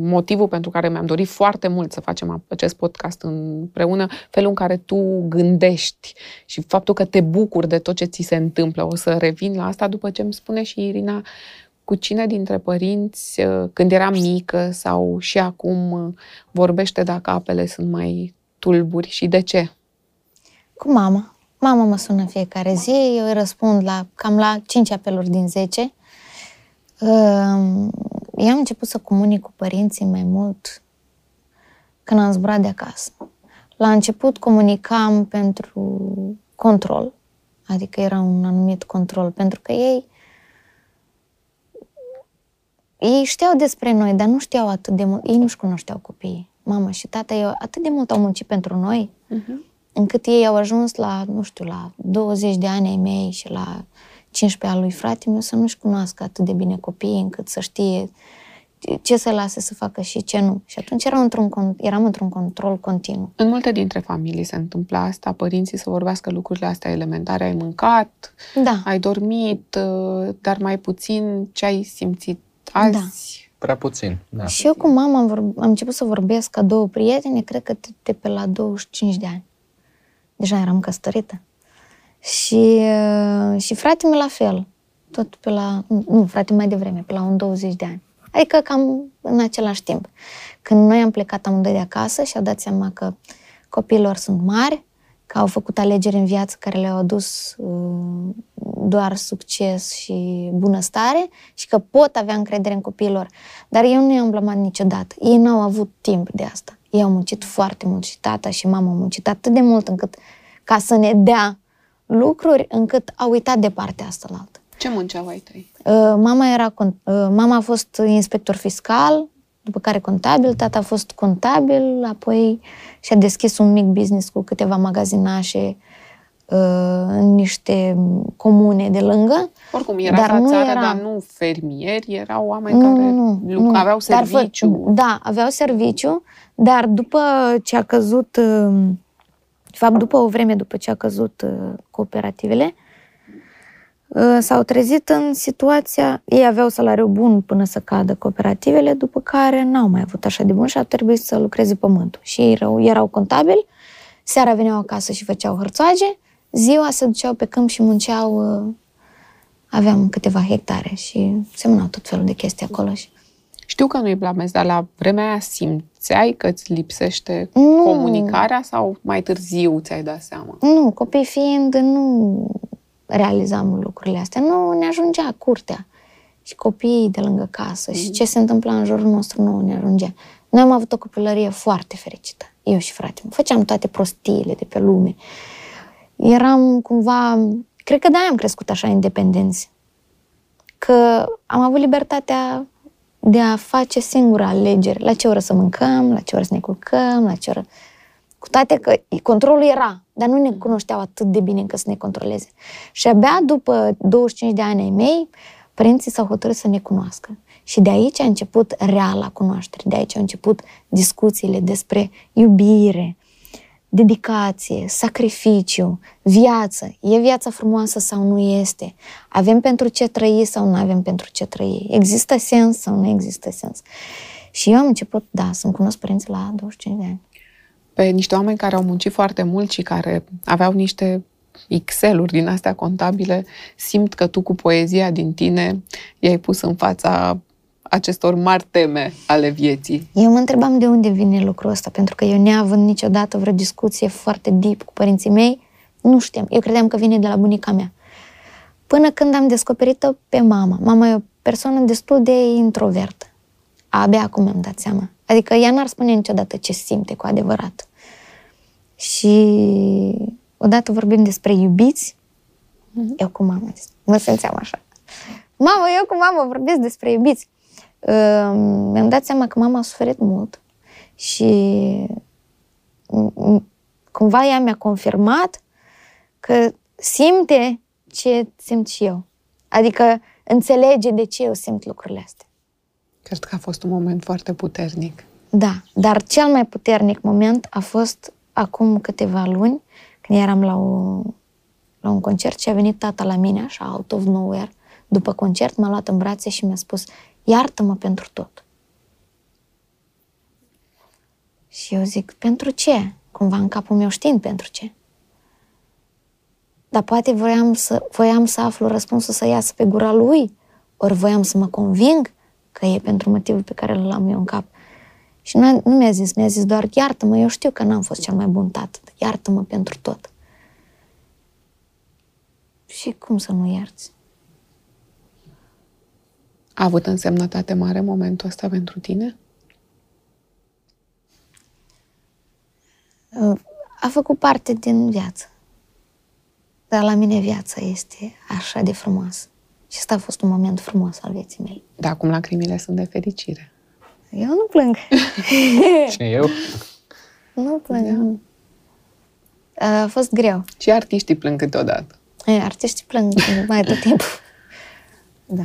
motivul pentru care mi-am dorit foarte mult să facem acest podcast împreună, felul în care tu gândești și faptul că te bucuri de tot ce ți se întâmplă. O să revin la asta după ce îmi spune și Irina cu cine dintre părinți, când era mică sau și acum, vorbește dacă apele sunt mai tulburi și de ce? Cu mama. Mama mă sună fiecare zi, eu îi răspund la, cam la cinci apeluri din zece. Eu am început să comunic cu părinții mai mult când am zburat de acasă. La început comunicam pentru control, adică era un anumit control, pentru că ei Ei știau despre noi, dar nu știau atât de mult. Ei nu-și cunoșteau copiii. Mama și tata eu, atât de mult au muncit pentru noi, uh-huh. încât ei au ajuns la, nu știu, la douăzeci de ani ai mei și la cincisprezece ani lui frate meu să nu-și cunoască atât de bine copiii, încât să știe ce să lase să facă și ce nu. Și atunci eram într-un, eram într-un control continuu. În multe dintre familii se întâmplă asta, părinții să vorbească lucrurile astea elementare. Ai mâncat, da. ai dormit, dar mai puțin ce ai simțit azi? Da. Prea puțin. Da. Și eu cu mama am, vorb- am început să vorbesc ca două prietene, cred că de, de pe la douăzeci și cinci de ani. Deja eram căsătorită. Și, și fratele meu la fel. Tot pe la, nu, fratele mai devreme, pe la un douăzeci de ani. Adică cam în același timp. Când noi am plecat amândoi de acasă și au dat seama că copiilor sunt mari, că au făcut alegeri în viață care le-au adus uh, doar succes și bunăstare și că pot avea încredere în copiilor. Dar eu nu i-am blamat niciodată. Ei n-au avut timp de asta. Ei au muncit foarte mult și tata și mama au muncit atât de mult încât ca să ne dea lucruri, încât au uitat de partea asta la altă. Ce munceau ai tăi? Uh, mama, era, uh, mama a fost inspector fiscal, după care contabil, tata a fost contabil, apoi și-a deschis un mic business cu câteva magazinașe uh, în niște comune de lângă. Oricum, era dar la țară, era... dar nu fermieri, erau oameni nu, care nu, nu, aveau serviciu. Dar, da, aveau serviciu, dar după ce a căzut uh, De fapt, după o vreme, după ce a căzut cooperativele, s-au trezit în situația... Ei aveau salariu bun până să cadă cooperativele, după care n-au mai avut așa de bun și a trebuit să lucreze pământul. Și ei erau, erau contabili, seara veneau acasă și făceau hârțoage, ziua se duceau pe câmp și munceau... Aveam câteva hectare și semnau tot felul de chestii acolo. Și... Știu că nu-i blamez, dar la vremea aia simțeai că îți lipsește nu. comunicarea sau mai târziu ți-ai dat seama? Nu, copii fiind, nu... realizam lucrurile astea. Nu ne ajungea curtea și copiii de lângă casă mm-hmm. și ce se întâmpla în jurul nostru nu ne ajungea. Noi am avut o copilărie foarte fericită, eu și fratele. Făceam toate prostiile de pe lume. Eram cumva... Cred că de-aia am crescut așa independenți. Că am avut libertatea de a face singura alegeri. La ce oră să mâncăm, la ce oră să ne culcăm, la ce oră... Cu toate că controlul era, dar nu ne cunoșteau atât de bine încât să ne controleze. Și abia după douăzeci și cinci de ani ai mei, părinții s-au hotărât să ne cunoască. Și de aici a început reala cunoaștere, de aici au început discuțiile despre iubire, dedicație, sacrificiu, viață. E viața frumoasă sau nu este? Avem pentru ce trăi sau nu avem pentru ce trăi? Există sens sau nu există sens? Și eu am început, da, să-mi cunosc părinții la douăzeci și cinci de ani. Pe niște oameni care au muncit foarte mult și care aveau niște Excel-uri din astea contabile, simt că tu cu poezia din tine i-ai pus în fața acestor mari teme ale vieții. Eu mă întrebam de unde vine lucrul ăsta, pentru că eu neavând niciodată vreo discuție foarte deep cu părinții mei, nu știam. Eu credeam că vine de la bunica mea. Până când am descoperit-o pe mama. Mama e o persoană destul de introvertă. Abia acum mi-am dat seama. Adică ea n-ar spune niciodată ce simte cu adevărat. Și odată vorbim despre iubiți, mm-hmm. eu cu mama, mă simțeam așa. Mamă, eu cu mama vorbesc despre iubiți. Uh, mi-am dat seama că mama a suferit mult și cumva ea mi-a confirmat că simte ce simt și eu. Adică înțelege de ce eu simt lucrurile astea. Cred că a fost un moment foarte puternic. Da, dar cel mai puternic moment a fost acum câteva luni, când eram la, o, la un concert și a venit tata la mine, așa, out of nowhere, după concert, m-a luat în brațe și mi-a spus, iartă-mă pentru tot. Și eu zic, pentru ce? Cumva în capul meu știind pentru ce. Dar poate voiam să, voiam să aflu răspunsul să iasă pe gura lui, ori voiam să mă conving că e pentru motivul pe care îl am eu în cap. Și nu, nu mi-a zis, mi-a zis doar, iartă-mă, eu știu că n-am fost cel mai bun tată, iartă-mă pentru tot. Și cum să nu ierți? A avut însemnătate mare momentul ăsta pentru tine? A făcut parte din viață. Dar la mine viața este așa de frumoasă. Și ăsta a fost un moment frumos al vieții mele. Dar acum lacrimile sunt de fericire. Eu nu plâng. Și eu? Nu plâng. Da. A fost greu. Și artiștii plâng câteodată. Artiștii plâng mai tot timpul. Da.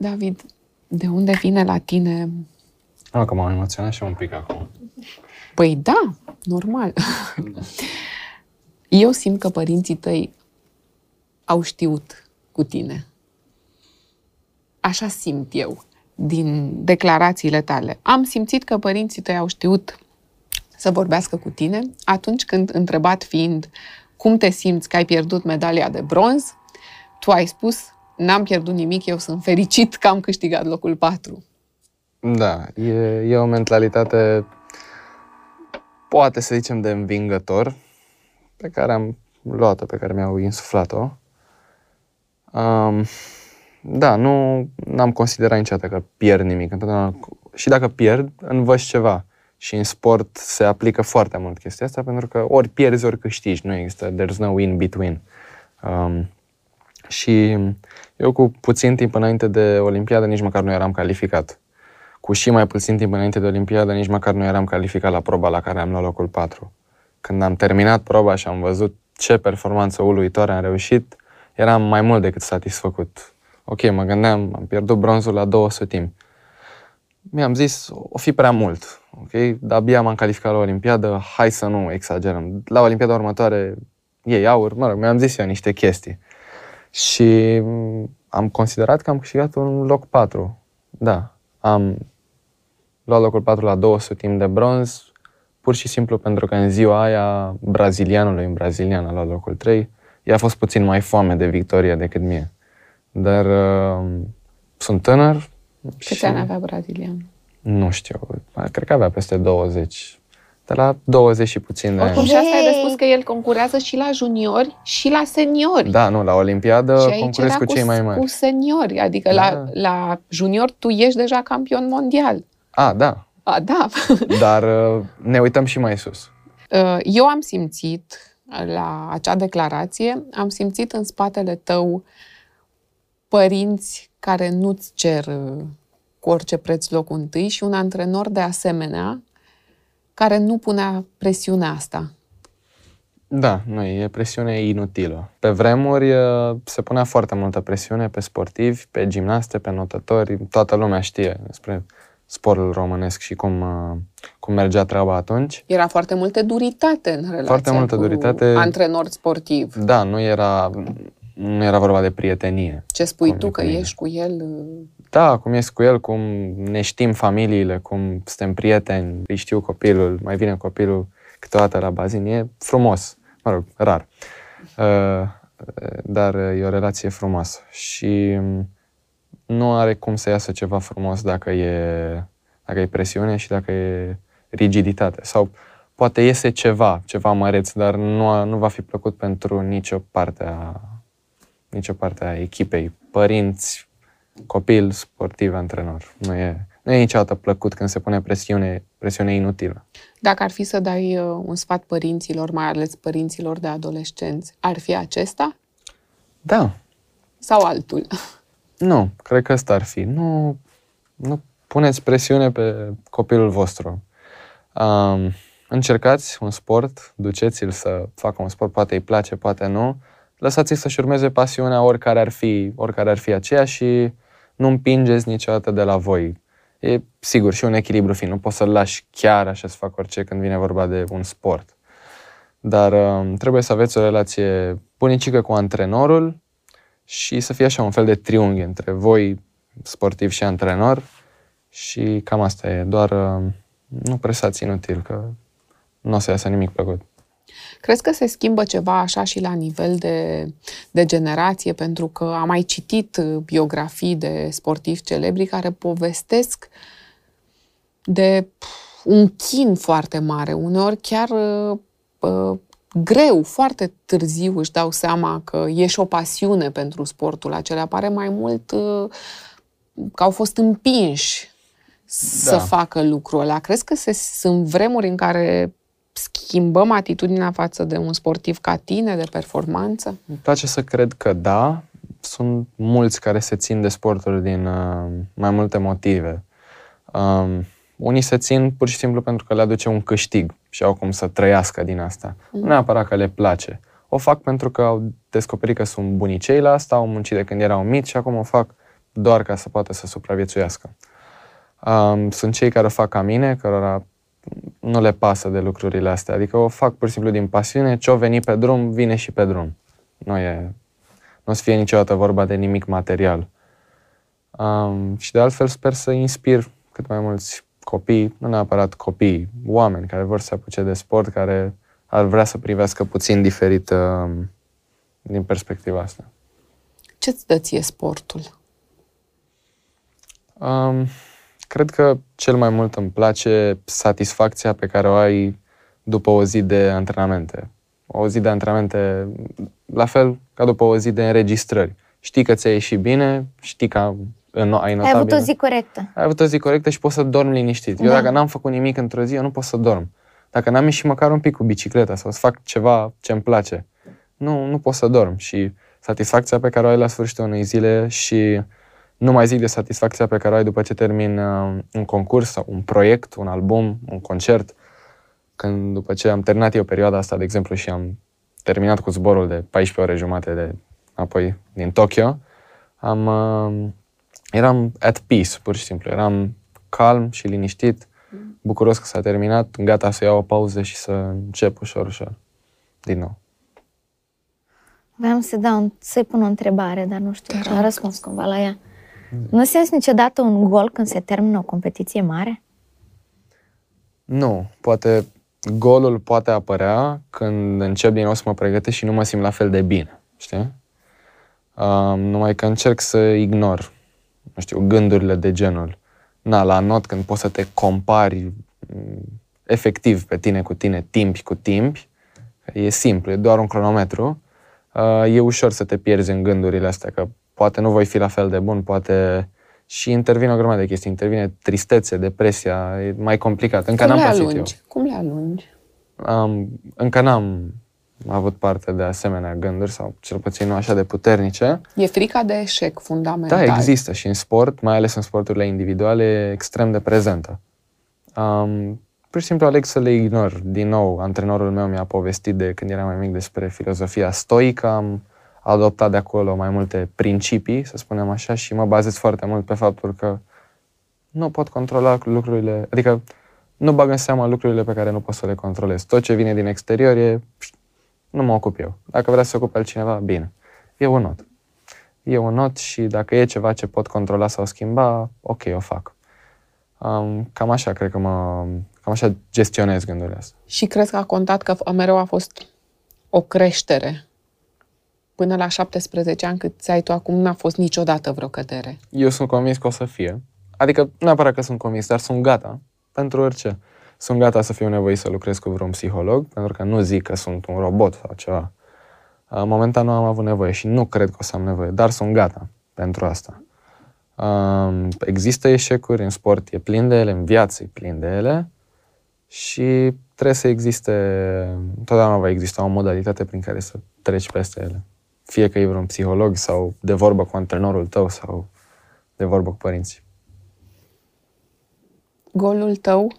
David, de unde vine la tine... Ah, că m-am emoționat și un pic acum. Păi da, normal. Eu simt că părinții tăi au știut cu tine. Așa simt eu din declarațiile tale. Am simțit că părinții tăi au știut să vorbească cu tine atunci când, întrebat fiind cum te simți că ai pierdut medalia de bronz, tu ai spus, n-am pierdut nimic, eu sunt fericit că am câștigat locul patru. Da, e, e o mentalitate, poate să zicem, de învingător, pe care am luat-o, pe care mi-au insuflat-o. Um, Da, nu am considerat niciodată că pierd nimic. Întotdeauna, și dacă pierd, învăț ceva. Și în sport se aplică foarte mult chestia asta, pentru că ori pierzi, ori câștigi. Nu există, there's no in-between. Um, și eu cu puțin timp înainte de Olimpiadă nici măcar nu eram calificat. Cu și mai puțin timp înainte de Olimpiadă nici măcar nu eram calificat la proba la care am luat locul patru. Când am terminat proba și am văzut ce performanță uluitoare am reușit, eram mai mult decât satisfăcut. Ok, mă gândeam, am pierdut bronzul la două sutimi. mi-am zis, o fi prea mult, ok? Abia m-am calificat la Olimpiadă, hai să nu exagerăm. La Olimpiada următoare iei aur, mă rog, mi-am zis eu niște chestii. Și am considerat că am câștigat un loc patru. Da, am luat locul patru la două sute timp de bronz, pur și simplu pentru că în ziua aia brazilianului, în brazilian a luat locul trei, i-a fost puțin mai foame de victorie decât mie. Dar uh, sunt tânăr. Câți ani avea brazilian? Nu știu, cred că avea peste douăzeci. De la douăzeci și puțin de ani. Oricum și asta ai de spus că el concurează și la juniori și la seniori. Da, nu, la Olimpiadă concurezi cu, cu cei mai mari. Cu seniori, adică da. la, la juniori tu ești deja campion mondial. A, da. A, da. Dar ne uităm și mai sus. Eu am simțit, la acea declarație, am simțit în spatele tău părinți care nu-ți cer cu orice preț locul întâi și un antrenor de asemenea care nu punea presiunea asta. Da, nu, e presiune inutilă. Pe vremuri se punea foarte multă presiune pe sportivi, pe gimnaste, pe notători. Toată lumea știe despre sportul românesc și cum, cum mergea treaba atunci. Era foarte multă duritate în relația foarte multă cu duritate. Antrenor sportiv. Da, nu era, nu era vorba de prietenie. Ce spui tu, că ești cu el? Da, cum ești cu el, cum ne știm familiile, cum suntem prieteni, îi știu copilul, mai vine copilul câteodată la bazin. E frumos, mă rog, rar. Dar e o relație frumoasă și nu are cum să iasă ceva frumos dacă e, dacă e presiune și dacă e rigiditate. Sau poate iese ceva, ceva măreț, dar nu, nu va fi plăcut pentru nicio parte a, nicio parte a echipei. Părinți, copil, sportiv, antrenor. Nu e, nu e niciodată plăcut când se pune presiune, presiune inutilă. Dacă ar fi să dai un sfat părinților, mai ales părinților de adolescenți, ar fi acesta? Da. Sau altul? Nu, cred că ăsta ar fi. Nu, nu puneți presiune pe copilul vostru. Um, încercați un sport, duceți-l să facă un sport, poate îi place, poate nu. Lăsați-l să-și urmeze pasiunea oricare ar fi, oricare ar fi aceea și nu împingeți niciodată de la voi. E sigur și un echilibru fin. Nu poți să-l lași chiar așa să facă orice când vine vorba de un sport. Dar um, trebuie să aveți o relație bunicică cu antrenorul, și să fie așa un fel de triunghi între voi, sportiv și antrenor. Și cam asta e. Doar nu presați inutil, că nu o să iasă nimic plăcut. Crezi că se schimbă ceva așa și la nivel de, de generație? Pentru că am mai citit biografii de sportivi celebri care povestesc de un chin foarte mare. Uneori chiar uh, greu, foarte târziu își dau seama că e și o pasiune pentru sportul acela. Pare mai mult că au fost împinși da. Să facă lucrul ăla. Crezi că se, sunt vremuri în care schimbăm atitudinea față de un sportiv ca tine, de performanță? Îmi place să cred că da. Sunt mulți care se țin de sporturi din uh, mai multe motive. Um, Unii se țin pur și simplu pentru că le aduce un câștig și au cum să trăiască din asta. Mm. Nu neapărat că le place. O fac pentru că au descoperit că sunt bunicei la asta, au muncit de când erau mici și acum o fac doar ca să poată să supraviețuiască. Um, sunt cei care o fac ca mine, cărora nu le pasă de lucrurile astea. Adică o fac pur și simplu din pasiune, ce-o veni pe drum, vine și pe drum. Nu e, nu o să fie niciodată vorba de nimic material. Um, și de altfel sper să inspir cât mai mulți copii, nu neapărat copii, oameni care vor să apuce de sport, care ar vrea să privească puțin diferit uh, din perspectiva asta. Ce-ți dă ție sportul? Um, cred că cel mai mult îmi place satisfacția pe care o ai după o zi de antrenamente. O zi de antrenamente, la fel ca după o zi de înregistrări. Știi că ți-a ieșit bine, știi că No, ai, ai avut o zi corectă. Ai avut o zi corectă și poți să dormi liniștit. Eu da. Dacă n-am făcut nimic într-o zi, eu nu pot să dorm. Dacă n-am ieșit măcar un pic cu bicicleta sau să fac ceva ce îmi place, nu, nu pot să dorm. Și satisfacția pe care o ai la sfârșitul unei zile și nu mai zic de satisfacția pe care o ai după ce termin un concurs sau un proiect, un album, un concert. Când după ce am terminat eu perioada asta, de exemplu, și am terminat cu zborul de paisprezece ore jumate de apoi din Tokyo, am... Eram at peace, pur și simplu. Eram calm și liniștit, bucuros că s-a terminat, gata să iau o pauză și să încep ușor, ușor, din nou. Vreau să dau, să-i pun o întrebare, dar nu știu, am răspuns cumva la ea. Nu simți niciodată un gol când se termină o competiție mare? Nu, poate golul poate apărea când încep din nou să mă pregătesc și nu mă simt la fel de bine, știi? Uh, numai că încerc să ignor, nu știu, gândurile de genul. Na, la not, când poți să te compari efectiv pe tine cu tine, timpi cu timpi, e simplu, e doar un cronometru, uh, e ușor să te pierzi în gândurile astea, că poate nu voi fi la fel de bun, poate... Și intervine o grămadă de chestii, intervine tristețe, depresia, e mai complicat. Încă n-am pățit eu. Cum le alungi? Um, încă n-am avut parte de asemenea gânduri, sau cel puțin nu așa de puternice. E frica de eșec fundamental. Da, există și în sport, mai ales în sporturile individuale, e extrem de prezentă. Um, pur și simplu aleg să le ignor. Din nou, antrenorul meu mi-a povestit de când eram mai mic despre filozofia stoică, am adoptat de acolo mai multe principii, să spunem așa, și mă bazez foarte mult pe faptul că nu pot controla lucrurile, adică nu bag în seama lucrurile pe care nu pot să le controlez. Tot ce vine din exterior e, nu mă ocup eu. Dacă vrea să se ocupe altcineva, bine. E un not. E un not și dacă e ceva ce pot controla sau schimba, ok, o fac. Um, cam așa, cred că mă, cam așa gestionez gândurile astea. Și crezi că a contat că mereu a fost o creștere? Până la șaptesprezece ani, cât ți-ai tu acum, n-a fost niciodată vreo cădere. Eu sunt convins că o să fie. Adică, neapărat că sunt convins, dar sunt gata pentru orice. Sunt gata să fiu nevoit să lucrez cu vreun psiholog, pentru că nu zic că sunt un robot sau ceva. Momentan nu am avut nevoie și nu cred că o să am nevoie, dar sunt gata pentru asta. Există eșecuri, în sport e plin de ele, în viață e plin de ele și trebuie să existe, totdeauna va exista o modalitate prin care să treci peste ele. Fie că e vreun psiholog sau de vorbă cu antrenorul tău sau de vorbă cu părinții. Golul tău?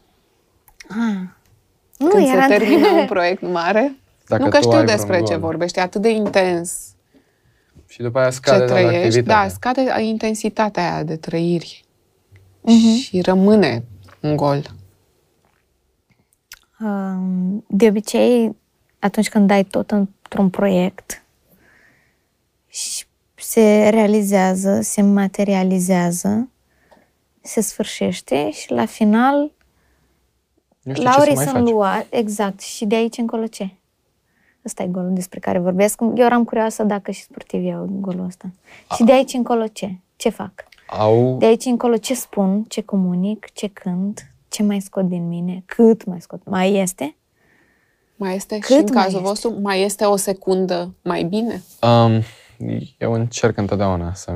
Ah. Când nu, se era termină un proiect mare? Dacă nu că știu despre ce vorbești, atât de intens. Și după aia scade ce trăiești, da, scade intensitatea aia de trăiri. Uh-huh. Și rămâne un gol. De obicei, atunci când dai tot într-un proiect... și se realizează, se materializează, se sfârșește și la final laurii sunt luate. Exact. Și de aici încolo ce? Ăsta e golul despre care vorbesc. Eu eram curioasă dacă și sportivii au golul ăsta. A. Și de aici încolo ce? Ce fac? Au... De aici încolo ce spun, ce comunic, ce cânt, ce mai scot din mine, cât mai scot. Mai este? Mai este cât și în cazul este? Vostru? Mai este o secundă mai bine? Um... Eu încerc întotdeauna să,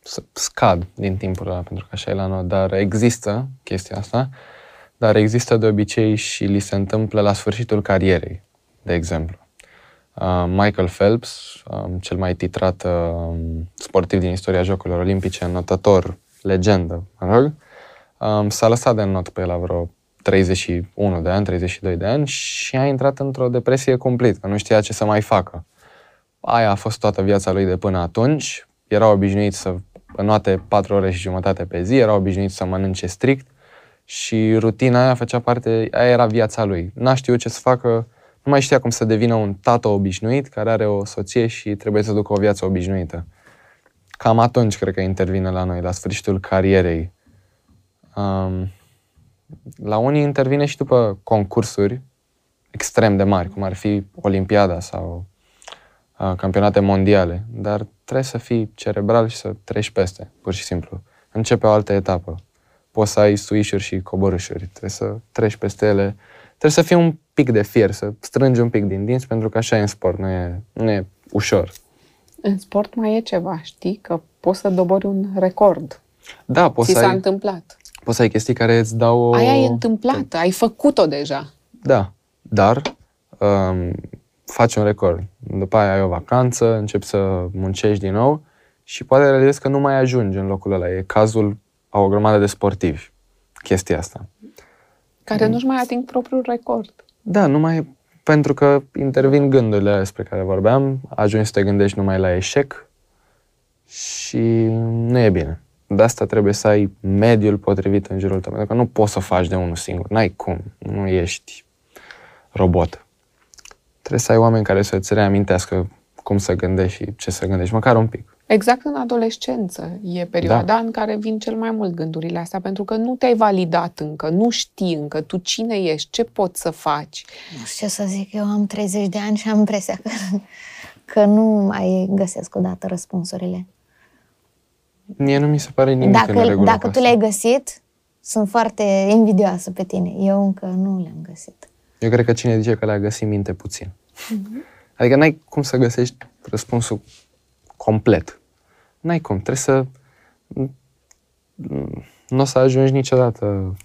să scad din timpul ăla, pentru că așa e la noi, dar există chestia asta, dar există de obicei și li se întâmplă la sfârșitul carierei, de exemplu. Uh, Michael Phelps, um, cel mai titrat uh, sportiv din istoria Jocurilor Olimpice, notător, legendă, mă rog, um, s-a lăsat de not pe la vreo treizeci și unu de ani, treizeci și doi de ani și a intrat într-o depresie complet, că nu știa ce să mai facă. Aia a fost toată viața lui de până atunci. Era obișnuit să înoate patru ore și jumătate pe zi, era obișnuit să mănânce strict și rutina aia făcea parte, aia era viața lui. N-a știut ce să facă, nu mai știa cum să devină un tată obișnuit care are o soție și trebuie să ducă o viață obișnuită. Cam atunci cred că intervine la noi, la sfârșitul carierei. Um, la unii intervine și după concursuri extrem de mari, cum ar fi Olimpiada sau campionate mondiale, dar trebuie să fii cerebral și să treci peste, pur și simplu. Începe o altă etapă. Poți să ai suișuri și coborâșuri, trebuie să treci peste ele. Trebuie să fii un pic de fier, să strângi un pic din dinți, pentru că așa e în sport, nu e, nu e ușor. În sport mai e ceva, știi? Că poți să dobori un record. Da, poți să ai... s-a întâmplat. Poți să ai chestii care îți dau o... Aia e întâmplată, ai făcut-o deja. Da, dar... Um, faci un record, după aia ai o vacanță, începi să muncești din nou și poate realizezi că nu mai ajungi în locul ăla. E cazul a o grămadă de sportivi, chestia asta. Care nu-și mai ating propriul record. Da, numai pentru că intervin gândurile despre care vorbeam, ajungi să te gândești numai la eșec și nu e bine. de asta trebuie să ai mediul potrivit în jurul tău, pentru că nu poți să faci de unul singur, n-ai cum, nu ești robot. Trebuie să ai oameni care să îți reamintească cum să gândești și ce să gândești, măcar un pic. Exact în adolescență e perioada da. în care vin cel mai mult gândurile astea, pentru că nu te-ai validat încă, nu știi încă tu cine ești, ce poți să faci. Nu știu ce să zic, eu am treizeci de ani și am impresia că, că nu mai găsesc odată răspunsurile. Mie nu mi se pare nimic dacă, în regulă. Dacă tu le-ai găsit, sunt foarte invidioasă pe tine. Eu încă nu le-am găsit. Eu cred că cine zice că le-a găsit minte puțin. Mm-hmm. Adică n-ai cum să găsești răspunsul complet. N-ai cum. Trebuie să... Nu o să ajungi niciodată...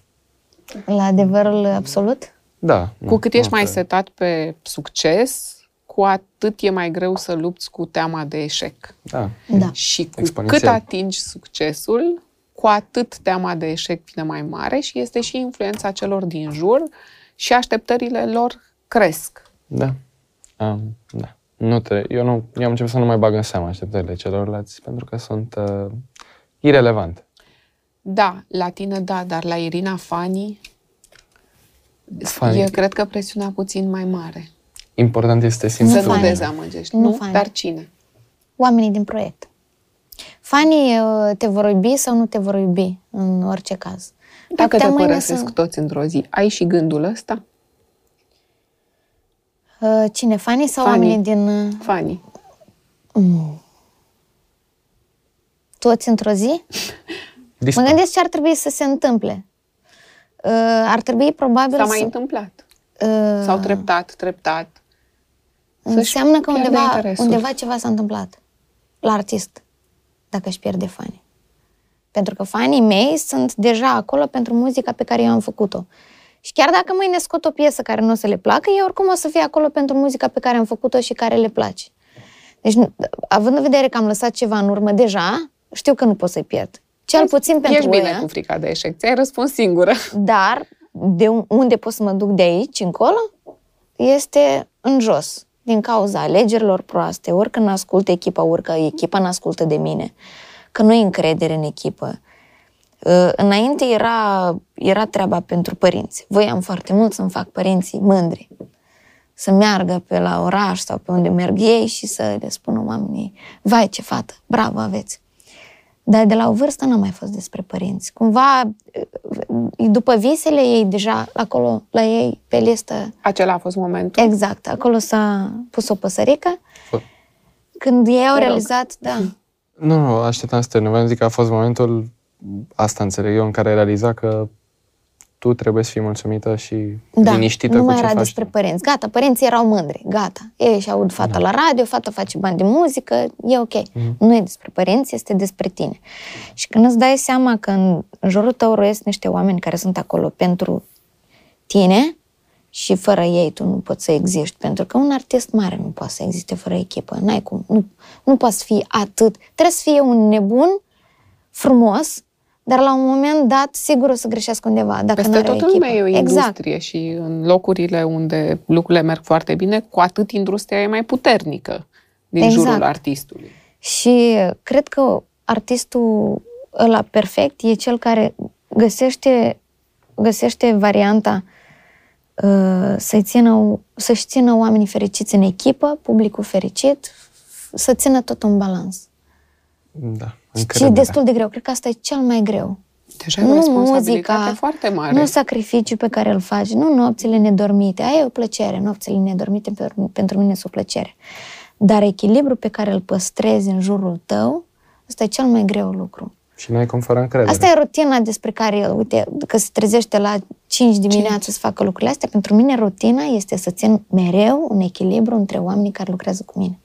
La adevărul absolut? Da. Cu cât ești mai setat pe succes, cu atât e mai greu să lupți cu teama de eșec. Da. Da. Și cu cât atingi succesul, cu atât teama de eșec vine mai mare și este și influența celor din jur și așteptările lor cresc. Da. Um, da. Nu trebuie. Eu, nu, eu am început să nu mai bag în seama așteptările celorlalți pentru că sunt uh, irelevante. Da, la tine da, dar la Irina Fani, Fani. eu cred că presiunea puțin mai mare. Important este simțul. Să nu dezamăgești. Nu, nu dar cine? Oamenii din proiect. Fanii te vor iubi sau nu te vor iubi în orice caz. Dacă te părăsesc să... toți într-o zi, ai și gândul ăsta? Cine? Fanii sau Fanii. oamenii din... Fanii. Mm. Toți într-o zi? Mă gândesc ce ar trebui să se întâmple. Ar trebui probabil S-a mai să... întâmplat. Sau treptat, treptat. Înseamnă că undeva, undeva ceva s-a întâmplat la artist, dacă își pierde fanii. Pentru că fanii mei sunt deja acolo pentru muzica pe care eu am făcut-o. Și chiar dacă mâine scot o piesă care nu o să le placă, eu oricum o să fie acolo pentru muzica pe care am făcut-o și care le place. Deci, având în vedere că am lăsat ceva în urmă deja, știu că nu pot să-i pierd. Cel puțin pentru ești bine cu frica de eșec, ți-ai răspuns singură. Dar... de unde pot să mă duc de aici încolo, este în jos. Din cauza alegerilor proaste, orică nu ascult echipa, orică echipa nu ascultă de mine, că nu e încredere în echipă. Înainte era, era treaba pentru părinți. Voiam foarte mult să-mi fac părinții mândri, să meargă pe la oraș sau pe unde merg ei și să le spună oamenii, vai ce fată, bravo aveți. Dar de la o vârstă n-a mai fost despre părinți. Cumva, după visele ei, deja acolo, la ei, pe listă... Acela a fost momentul. Exact. Acolo s-a pus o păsărică. F- Când ei au realizat, da. Nu, nu, așteptam să termin. Vreau să zic că a fost momentul, asta înțeleg eu, în care ai realizat că tu trebuie să fii mulțumită și da, liniștită cu ce faci. Nu mai era despre părinți. Gata, părinții erau mândri. Gata. Ei își aud fata da. la radio, fata face bani de muzică, e ok. Mm-hmm. Nu e despre părinți, este despre tine. Și când îți dai seama că în jurul tău roiesc niște oameni care sunt acolo pentru tine și fără ei tu nu poți să existi, pentru că un artist mare nu poate să existe fără echipă. N-ai cum. Nu, nu poți să fii atât. Trebuie să fie un nebun, frumos, dar la un moment dat, sigur o să greșească undeva, dacă nu are o echipă. Peste tot lumea e o industrie exact. Și în locurile unde lucrurile merg foarte bine, cu atât industria e mai puternică din exact. jurul artistului. Și cred că artistul ăla perfect e cel care găsește, găsește varianta uh, să-i țină, să-și țină oamenii fericiți în echipă, publicul fericit, să țină tot în balans. Da. Și destul de greu. Cred că asta e cel mai greu. Deja nu responsabilitate muzica, foarte mare. Nu sacrificiul pe care îl faci, nu nopțile nedormite. Aia e o plăcere. Nopțile nedormite pentru mine sunt o plăcere. Dar echilibrul pe care îl păstrezi în jurul tău, asta e cel mai greu lucru. Și n-ai cum fără încredere. Asta e rutina despre care, uite, că se trezește la cinci dimineața să facă lucrurile astea. Pentru mine rutina este să țin mereu un echilibru între oamenii care lucrează cu mine.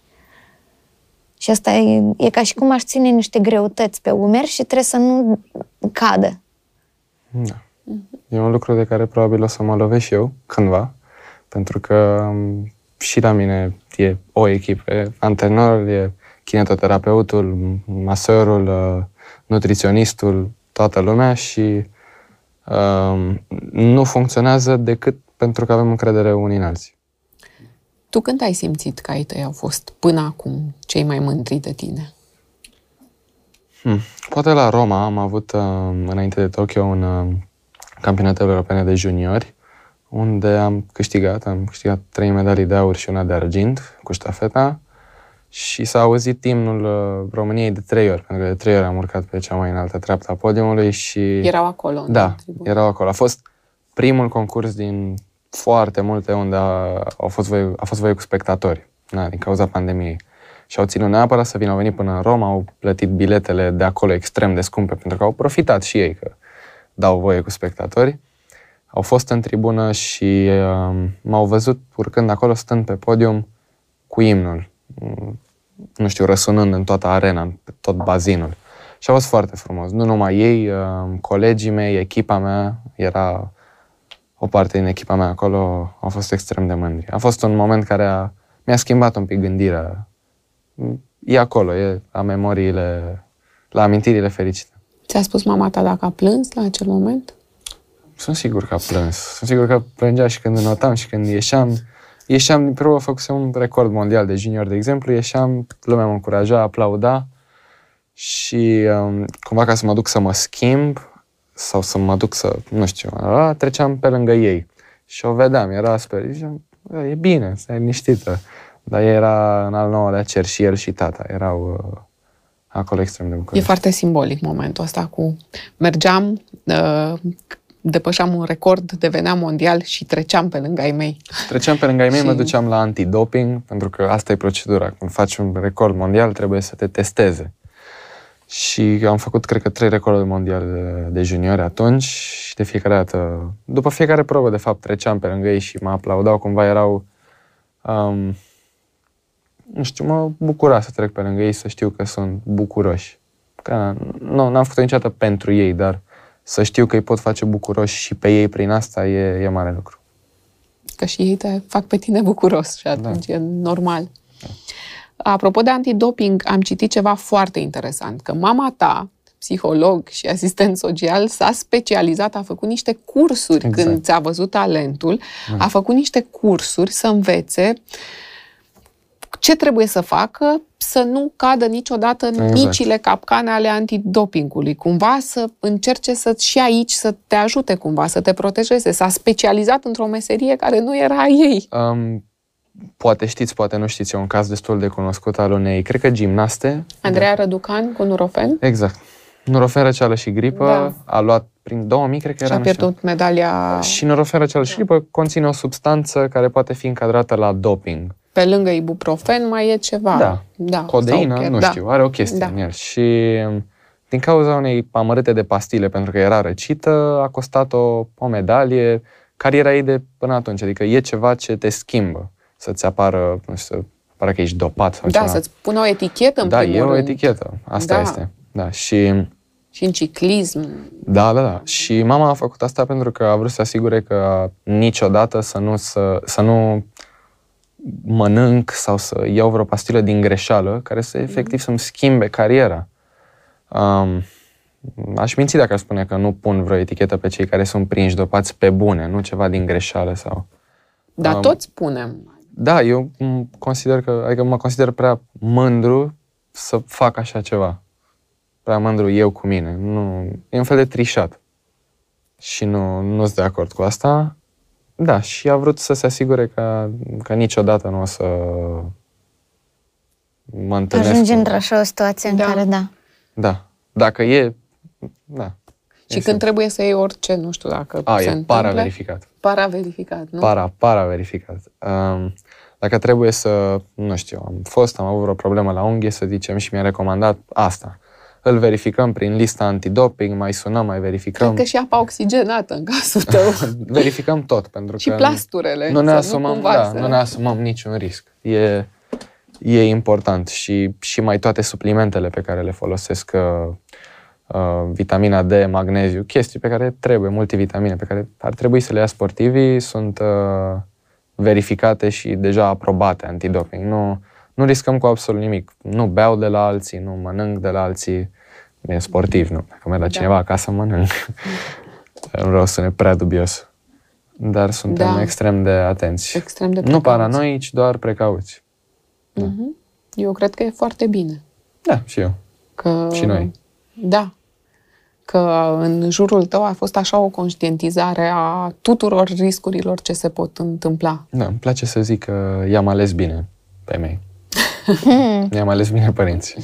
Și asta e, e ca și cum aș ține niște greutăți pe umeri și trebuie să nu cadă. Da. E un lucru de care probabil o să mă lovesc eu cândva, pentru că și la mine e o echipă. E antrenorul, e kinetoterapeutul, masorul, nutriționistul, toată lumea și um, nu funcționează decât pentru că avem încredere unii în alții. Tu când ai simțit că ai tăi au fost până acum cei mai mândri de tine? Hmm. Poate la Roma am avut, înainte de Tokyo, un campionat european de juniori, unde am câștigat, am câștigat trei medalii de aur și una de argint cu ștafeta și s-a auzit imnul României de trei ori, pentru că de trei ori am urcat pe cea mai înaltă treaptă a podiumului și... Erau acolo. Da, erau acolo. A fost primul concurs din foarte multe unde a, a fost voie, a fost voie cu spectatori, na, din cauza pandemiei. Și au ținut neapărat să vină, au venit până în Roma, au plătit biletele de acolo extrem de scumpe, pentru că au profitat și ei că dau voie cu spectatori. Au fost în tribună și uh, m-au văzut urcând acolo, stând pe podium cu imnul, nu știu, răsunând în toată arena, în tot bazinul. Și a fost foarte frumos. Nu numai ei, uh, colegii mei, echipa mea, era o parte din echipa mea acolo, au fost extrem de mândri. A fost un moment care a, mi-a schimbat un pic gândirea. E acolo, e la memoriile, la amintirile fericite. Ți-a spus mama ta dacă a plâns la acel moment? Sunt sigur că a plâns. Sunt sigur că plângea și când înotam și când ieșeam. Ieșeam din probă, făcuse un record mondial de junior, de exemplu, ieșeam, lumea mă încuraja, aplauda și cumva ca să mă duc să mă schimb sau să mă duc să, nu știu, treceam pe lângă ei și o vedeam, era super, ziceam, e bine, stai liniștită. Dar era în al nouălea cer și el și tata erau uh, acolo extrem de bucuroși. E foarte simbolic momentul ăsta cu mergeam, uh, depășeam un record, deveneam mondial și treceam pe lângă ai mei. Treceam pe lângă ai mei, și... mă duceam la antidoping, pentru că asta e procedura. Când faci un record mondial, trebuie să te testeze. Și am făcut, cred că, trei recorduri mondiale de juniori atunci și de fiecare dată, după fiecare probă, de fapt, treceam pe lângă ei și mă aplaudau. Cumva erau... Um, Nu știu, mă bucura să trec pe lângă ei, să știu că sunt bucuroși. Că nu, n-am făcut-o niciodată pentru ei, dar să știu că îi pot face bucuroși și pe ei prin asta e, e mare lucru. Că și ei te fac pe tine bucuros și atunci da. E normal. Da. Apropo de antidoping, am citit ceva foarte interesant, că mama ta, psiholog și asistent social, s-a specializat, a făcut niște cursuri exact. Când ți-a văzut talentul, da. A făcut niște cursuri să învețe ce trebuie să facă să nu cadă niciodată în exact. Micile capcane ale antidopingului. Cumva să încerce să și aici să te ajute cumva, să te protejeze. S-a specializat într-o meserie care nu era a ei. Um, poate știți, poate nu știți. E un caz destul de cunoscut al unei, cred că gimnaste. Andreea da. Răducan cu nurofen. Exact. Nurofen, răceală și gripă. Da. A luat prin două mii, cred că era. Și a pierdut medalia. Și nurofen, răceală și gripă conține o substanță care poate fi încadrată la doping. Pe lângă ibuprofen mai e ceva. Da, da. Codeină, nu da. Știu, are o chestie da. În el. Și din cauza unei amărâte de pastile, pentru că era răcită, a costat-o o medalie, cariera ei de până atunci. Adică e ceva ce te schimbă, să-ți apară, nu știu, să apară că ești dopat. Sau da, ceva. Să-ți pună o etichetă în da, primul rând. Da, e o etichetă. Asta da. Este. Da, și... Și în ciclism. Da, da, da. Și mama a făcut asta pentru că a vrut să asigure că niciodată să nu... Să, să nu mănânc sau să iau vreo pastilă din greșeală, care să efectiv să-mi schimbe cariera. Um, aș minți dacă aș spune că nu pun vreo etichetă pe cei care sunt prinși dopați pe bune, nu ceva din greșeală sau... Dar um, toți punem. Da, eu consider că, adică mă consider prea mândru să fac așa ceva. Prea mândru eu cu mine. Nu, e un fel de trișat. Și nu, nu-s de acord cu asta. Da, și a vrut să se asigure că, că niciodată nu o să mă întâlnesc. Ajungi cu... într-așa o situație da. În care, da. Da. Dacă e, da. Și e când simplu. Trebuie să iei orice, nu știu dacă a, se e întâmplă. Para-verificat. Para-verificat, nu? Para, para-verificat. Um, dacă trebuie să, nu știu, am fost, am avut o problemă la unghie, să zicem, și mi-a recomandat asta. Îl verificăm prin lista antidoping, mai sunăm, mai verificăm. Cred că și apa oxigenată în cazul tău. Verificăm tot, pentru și că... Și plasturele. Nu ne, asumăm, nu, da, nu ne asumăm niciun risc. E, e important. Și, și mai toate suplimentele pe care le folosesc, uh, uh, vitamina D, magneziu, chestii pe care trebuie, multivitamine, pe care ar trebui să le ia sportivii, sunt uh, verificate și deja aprobate antidoping. Nu... Nu riscăm cu absolut nimic. Nu beau de la alții, nu mănânc de la alții. E sportiv, nu. Dacă merg la cineva da. Acasă, mănânc. Nu vreau să sune prea dubios. Dar suntem da. Extrem de atenți. Extrem de nu paranoici, doar precauți. Da. Eu cred că e foarte bine. Da, și eu. Că... Și noi. Da. Că în jurul tău a fost așa o conștientizare a tuturor riscurilor ce se pot întâmpla. Da, îmi place să zic că i-am ales bine pe mei. I-am ales bine părinții.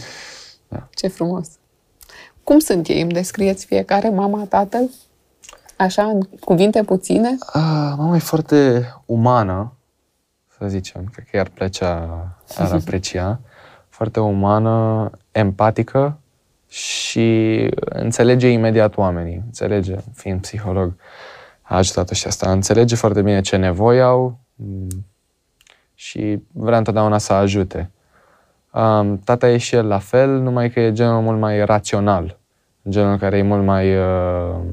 Da. Ce frumos! Cum sunt ei? Îmi descrieți fiecare, mama, tatăl? Așa, în cuvinte puține? A, mama e foarte umană, să zicem. Cred că i-ar plăcea, ar aprecia. Foarte umană, empatică și înțelege imediat oamenii. Înțelege, fiind psiholog, a ajutat-o și asta. Înțelege foarte bine ce nevoi au și vrea întotdeauna să ajute. Um, tata e și el la fel, numai că e genul mult mai rațional. Genul care e mult mai... Uh,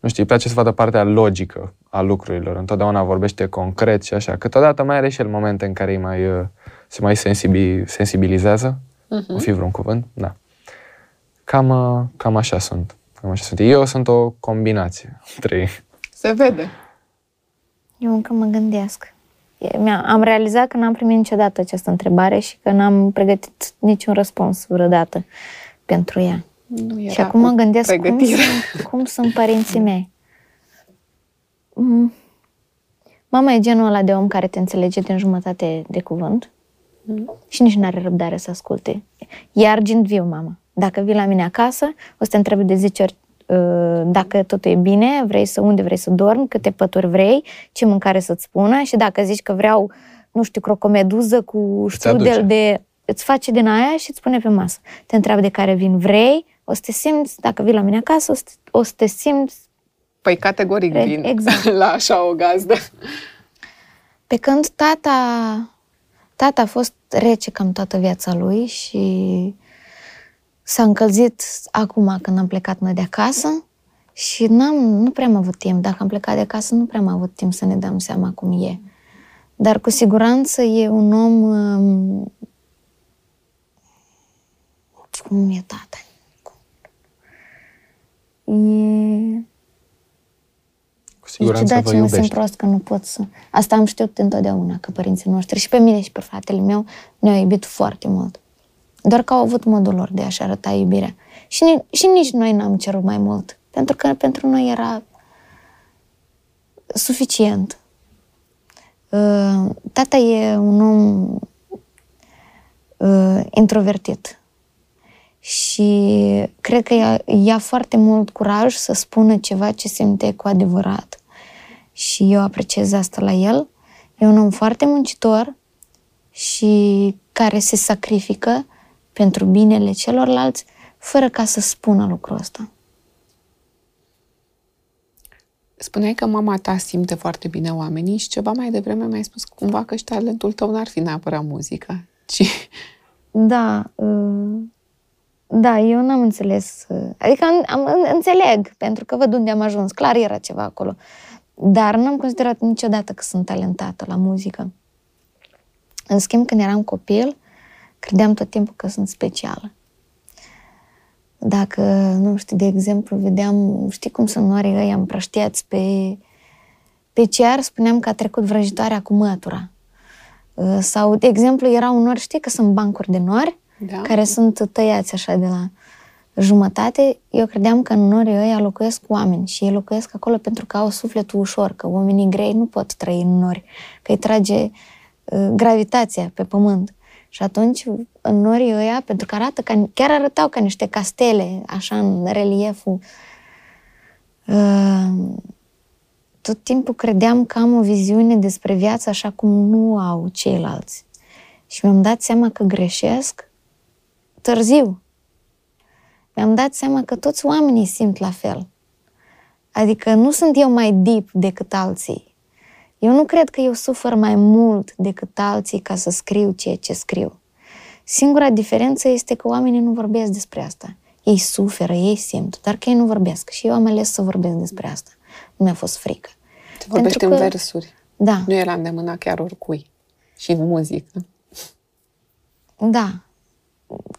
nu știu, îi place să vadă partea logică a lucrurilor. Întotdeauna vorbește concret și așa. Câteodată mai are și el momente în care îi mai, uh, se mai sensibil, sensibilizează. Uh-huh. O fi vreun cuvânt? Da. Cam, uh, cam așa sunt. Cam așa sunt. Eu sunt o combinație. Trei. Se vede. Eu încă mă gândesc. Am realizat că n-am primit niciodată această întrebare și că n-am pregătit niciun răspuns vreodată pentru ea. Și acum mă gândesc cum sunt, cum sunt părinții mei. Mama e genul ăla de om care te înțelege din jumătate de cuvânt și nici n-are răbdare să asculte. E argint viu, mama. Dacă vii la mine acasă, o să te întrebi de zece ori dacă totul e bine, vrei să unde vrei să dormi, câte pături vrei, ce mâncare să-ți spună și dacă zici că vreau, nu știu, crocomeduză cu strudel de... Îți face din aia și îți pune pe masă. Te întreabă de care vin vrei, o să te simți, dacă vii la mine acasă, o să te, o să te simți... Păi categoric re... vin exact. La așa o gazdă. Pe când tata, tata a fost rece cam toată viața lui și... S-a încălzit acum când am plecat noi de acasă și n-am, nu prea am avut timp. Dacă am plecat de acasă, nu prea am avut timp să ne dăm seama cum e. Dar cu siguranță e un om... Um, cum e tata? E... Cu siguranță e ciudat și mă simt prost că nu pot să... Asta am știut întotdeauna, că părinții noștri și pe mine și pe fratele meu ne-au iubit foarte mult. Doar că au avut modul lor de a-și arăta iubirea. Și, și nici noi n-am cerut mai mult. Pentru că pentru noi era suficient. Tata e un om introvertit. Și cred că ia, ia foarte mult curaj să spună ceva ce simte cu adevărat. Și eu apreciez asta la el. E un om foarte muncitor și care se sacrifică pentru binele celorlalți, fără ca să spună lucrul ăsta. Spuneai că mama ta simte foarte bine oamenii și ceva mai devreme mi-ai spus cumva că și talentul tău n-ar fi neapărat muzica. Ci... Da. Da, eu n-am înțeles. Adică am, am, înțeleg, pentru că văd unde am ajuns. Clar era ceva acolo. Dar n-am considerat niciodată că sunt talentată la muzică. În schimb, când eram copil, credeam tot timpul că sunt specială. Dacă, nu știu, de exemplu, vedeam, știi cum sunt norii ăia împrăștiați pe, pe cer, spuneam că a trecut vrăjitoarea cu mătura. Sau, de exemplu, erau nori, știi că sunt bancuri de nori, da, care sunt tăiați așa de la jumătate. Eu credeam că în norii ăia locuiesc oameni și ei locuiesc acolo pentru că au sufletul ușor, că oamenii grei nu pot trăi în nori, că îi trage gravitația pe pământ. Și atunci, în norii ăia, pentru că arată ca, chiar arătau ca niște castele, așa, în relieful. Uh, tot timpul credeam că am o viziune despre viață așa cum nu au ceilalți. Și mi-am dat seama că greșesc târziu. Mi-am dat seama că toți oamenii simt la fel. Adică nu sunt eu mai deep decât alții. Eu nu cred că eu sufăr mai mult decât alții ca să scriu ceea ce scriu. Singura diferență este că oamenii nu vorbesc despre asta. Ei suferă, ei simt, dar că ei nu vorbesc. Și eu am ales să vorbesc despre asta. Nu mi-a fost frică. Te vorbești în versuri. Da. Nu era îndemâna chiar oricui. Și în muzică. Da.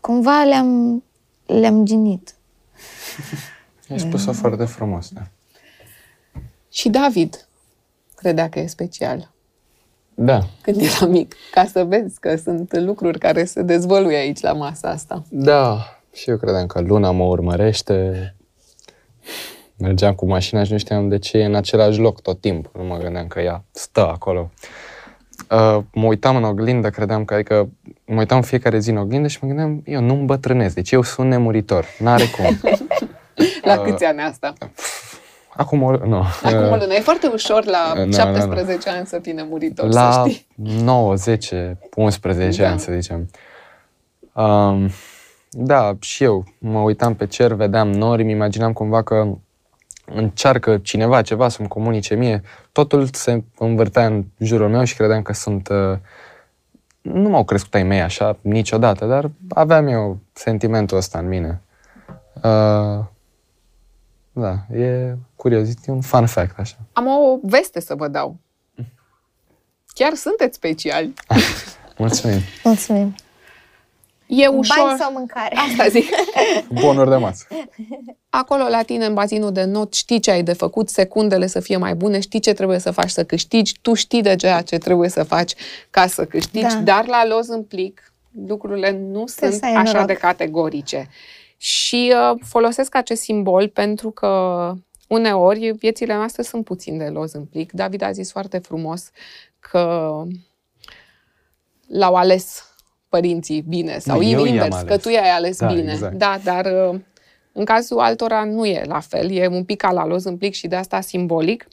Cumva le-am le-am ginit. Ai spus-o foarte frumos, da. Și David credea că e special. Da. Când era mic. Ca să vezi că sunt lucruri care se dezvăluie aici la masa asta. Da. Și eu credeam că luna mă urmărește. Mergeam cu mașina și nu știam de ce e în același loc tot timpul. Nu mă gândeam că ea stă acolo. Uh, mă uitam în oglindă, credeam că, adică, mă uitam fiecare zi în oglindă și mă gândeam, eu nu îmbătrânesc, deci eu sunt nemuritor, n-are cum. La uh, câți ani asta? Acum o nu. Acum o lună. E foarte ușor la no, șaptesprezece no, no. ani să fii nemuritor, la să știi. La nouă, zece, unsprezece da. ani, să zicem. Um, da, și eu mă uitam pe cer, vedeam nori, îmi imaginam cumva că încearcă cineva ceva să-mi comunice mie. Totul se învârtea în jurul meu și credeam că sunt... Uh, nu m-au crescut ai mei așa niciodată, dar aveam eu sentimentul ăsta în mine. Uh, Da, e curiozit, e un fun fact, așa. Am o veste să vă dau. Chiar sunteți speciali. Mulțumim. Mulțumim. E ușor... Bani sau mâncare? Asta zic. Bonuri de masă. Acolo, la tine, în bazinul de not, știi ce ai de făcut, secundele să fie mai bune, știi ce trebuie să faci să câștigi, tu știi de ceea ce trebuie să faci ca să câștigi, da. Dar la los în plic, lucrurile nu trebuie sunt așa noroc. de categorice. Și uh, folosesc acest simbol pentru că uneori viețile noastre sunt puțin de los în plic. David a zis foarte frumos că l-au ales părinții bine sau eu invers, că tu i-ai ales da, bine. Exact. Da, dar uh, în cazul altora nu e la fel, e un pic la los în plic și de asta simbolic.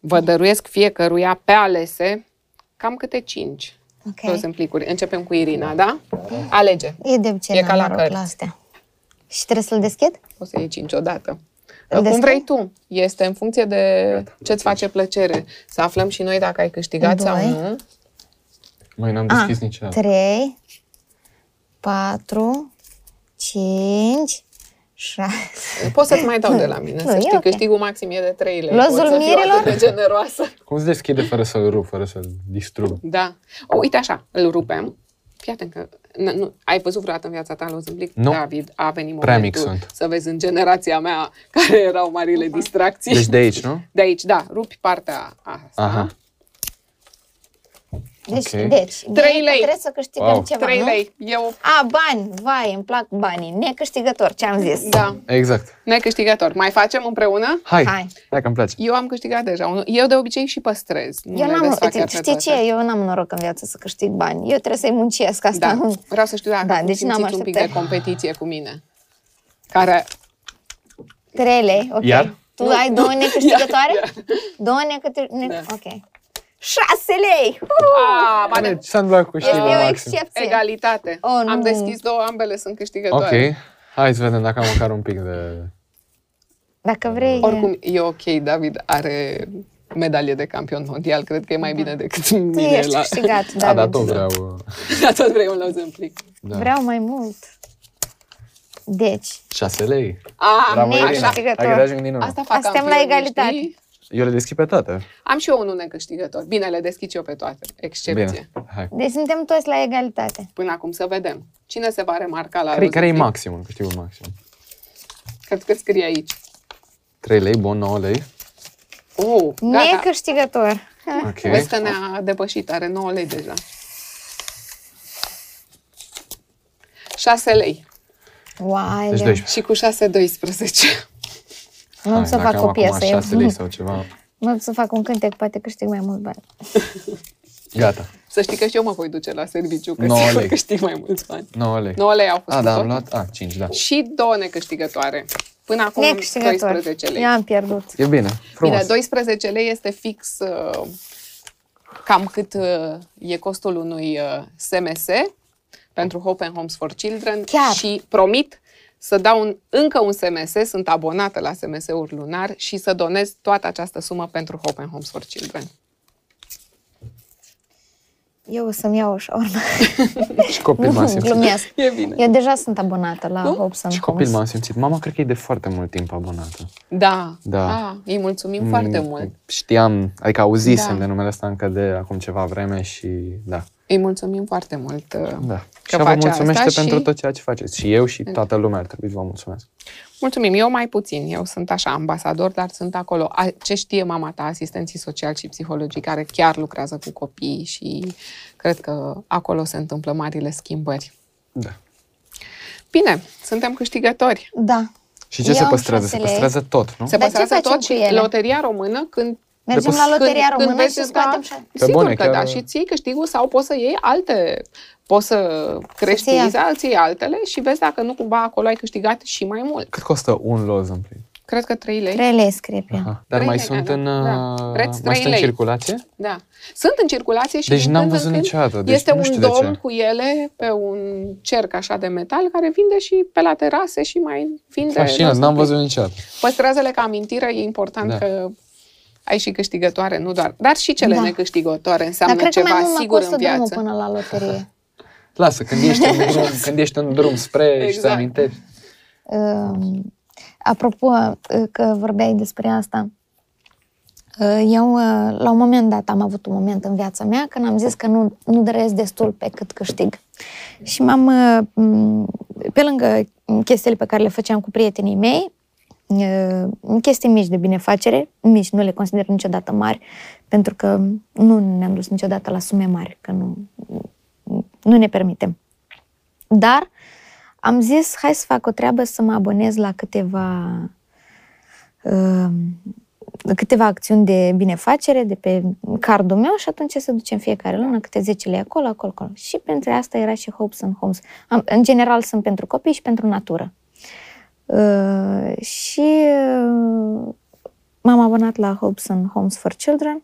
Vă dăruiesc fiecăruia pe alese cam câte cinci. Okay. Los în plicuri. Începem cu Irina, da? Alege. E de obicei, e ca la cărți. Și trebuie să-l deschid? O să iei cinci odată. Cum vrei tu. Este în funcție de ce-ți face plăcere. Să aflăm și noi dacă ai câștigat Doi. sau nu. Mai n-am deschis niciodată. trei, patru, cinci, șase... Poți să-ți mai dau de la mine, nu, să știi. Okay. Câștigul maxim e de trei lei. Lozul mirilor? De generoasă. Cum se deschide fără să-l rup, fără să-l distrug? Da. O, uite așa, îl rupem. Fii atent că... Nu, ai văzut vreodată în viața ta loz în plic? Nu. David, a venit momentul să vezi în generația mea care erau marile distracții. Deci de aici, nu? De aici, da. Rupi partea asta. Aha. Deci, okay. deci trei lei. Trebuie să câștigăm wow. ceva, trei lei. Eu... A, bani, vai, îmi plac banii. Necâștigător, ce-am zis. Da, exact. Necâștigător. Mai facem împreună? Hai, Hai. Hai că îmi place. Eu am câștigat deja. Eu de obicei și păstrez. Nu eu n-am, știi ce? Eu n-am noroc în viață să câștig bani. Eu trebuie să-i muncesc asta. Da. Vreau să știu dacă da, deci simțiți un pic de competiție cu mine. Care... trei lei, ok. Iar? Tu nu. ai două necâștigătoare? Iar. Două necâștigătoare? Da. Ok. șase lei! Uh! S-a întâmplat cu știrea maxim. E o excepție. Egalitate. Oh, am deschis două, ambele sunt câștigătoare. Ok. Hai să vedem dacă am măcar un pic de... Dacă vrei... Oricum, e ok. David are medalie de campion mondial. Cred că e mai bine decât mine. Tu ești la... câștigat, David. A, dar tot vreau... Dar tot vrei un loz în plic. Da. Vreau mai mult. Deci... șase lei. Ah, necâștigător. Asta fac Asta campion, la egalitate. Știi? Eu le deschid pe toate. Am și eu unul necâștigător. Bine, le deschid eu pe toate. Excepție. Hai. Deci suntem toți la egalitate. Până acum să vedem. Cine se va remarca la care, care e maximul? Câștigul maxim. Cred că scrie aici. trei lei, bon, nouă lei. Oh, necâștigător. Okay. Vezi că ne-a depășit. Are nouă lei deja. șase lei. Wow, deci doisprezece. Și cu șase, doisprezece. Nu am să fac o piesă. șase lei sau ceva. Nu am să fac un cântec, poate câștig mai mult bani. Gata. Să știi că și eu mă voi duce la serviciu, că sigur câștig mai mulți bani. nouă lei. nouă lei au fost. A, da, am luat a, cinci, da. Și două necâștigătoare. Până acum doisprezece lei. I-am pierdut. E bine, frumos. Bine, doisprezece lei este fix uh, cam cât uh, e costul unui uh, S M S pentru Hope and Homes for Children. Chiar. Și promit să dau un, încă un S M S, sunt abonată la S M S-uri lunar și să donez toată această sumă pentru Hope and Homes for Children. Eu o să-mi iau o șaurma. Și copil m-am simțit. Glumesc. E bine. Eu deja sunt abonată la nu? Hope and Și copil m-am simțit. Mama cred că e de foarte mult timp abonată. Da. da. A, îi mulțumim mm, foarte mult. Știam, adică auzisem da. de numele ăsta încă de acum ceva vreme și da. Îi mulțumim foarte mult da. că și vă mulțumește pentru și... tot ceea ce faceți. Și eu și toată lumea ar trebui să vă mulțumesc. Mulțumim. Eu mai puțin. Eu sunt așa ambasador, dar sunt acolo. A, ce știe mama ta, asistenții sociali și psihologii care chiar lucrează cu copiii și cred că acolo se întâmplă marile schimbări. Da. Bine, suntem câștigători. Da. Și ce Eu se păstrează? Se păstrează tot, nu? Se păstrează Dar ce tot și loteria română când... Mergem la loteria când, română când și scoatem și... Sigur bune, că chiar... da, și ții câștigul sau poți să iei alte... Poți să crești alții altele și vezi dacă nu cumva acolo ai câștigat și mai mult. Cât costă un loz în plin? Cred că trei lei. trei lei scrie pe ea. Dar mai sunt în circulație? Da. Sunt în circulație și... Deci n-am văzut niciodată. Deci este un domn cu ele pe un cerc așa de metal care vinde și pe la terase și mai vinde... Fascinant, n-am văzut niciodată. Păstrează-le ca amintire, e important că... Ai și câștigătoare, nu doar... Dar și cele necâștigătoare înseamnă ceva sigur în viață. Dar cred că mai mult mă costă drumul până la loterie. Lasă, când ești în drum, când ești în drum spre exact. Și să amintești. Uh, apropo că vorbeai despre asta, eu la un moment dat am avut un moment în viața mea când am zis că nu, nu doresc destul pe cât câștig. Și m-am, pe lângă chestiile pe care le făceam cu prietenii mei, chestii mici de binefacere, mici, nu le consider niciodată mari, pentru că nu ne-am dus niciodată la sume mari, că nu... Nu ne permitem. Dar am zis, hai să fac o treabă, să mă abonez la câteva, uh, câteva acțiuni de binefacere de pe cardul meu și atunci să ducem fiecare lună câte zece lei acolo, acolo, acolo. Și printre asta era și Hope and Homes. Am, în general sunt pentru copii și pentru natură. Uh, și uh, m-am abonat la Hope and Homes for Children.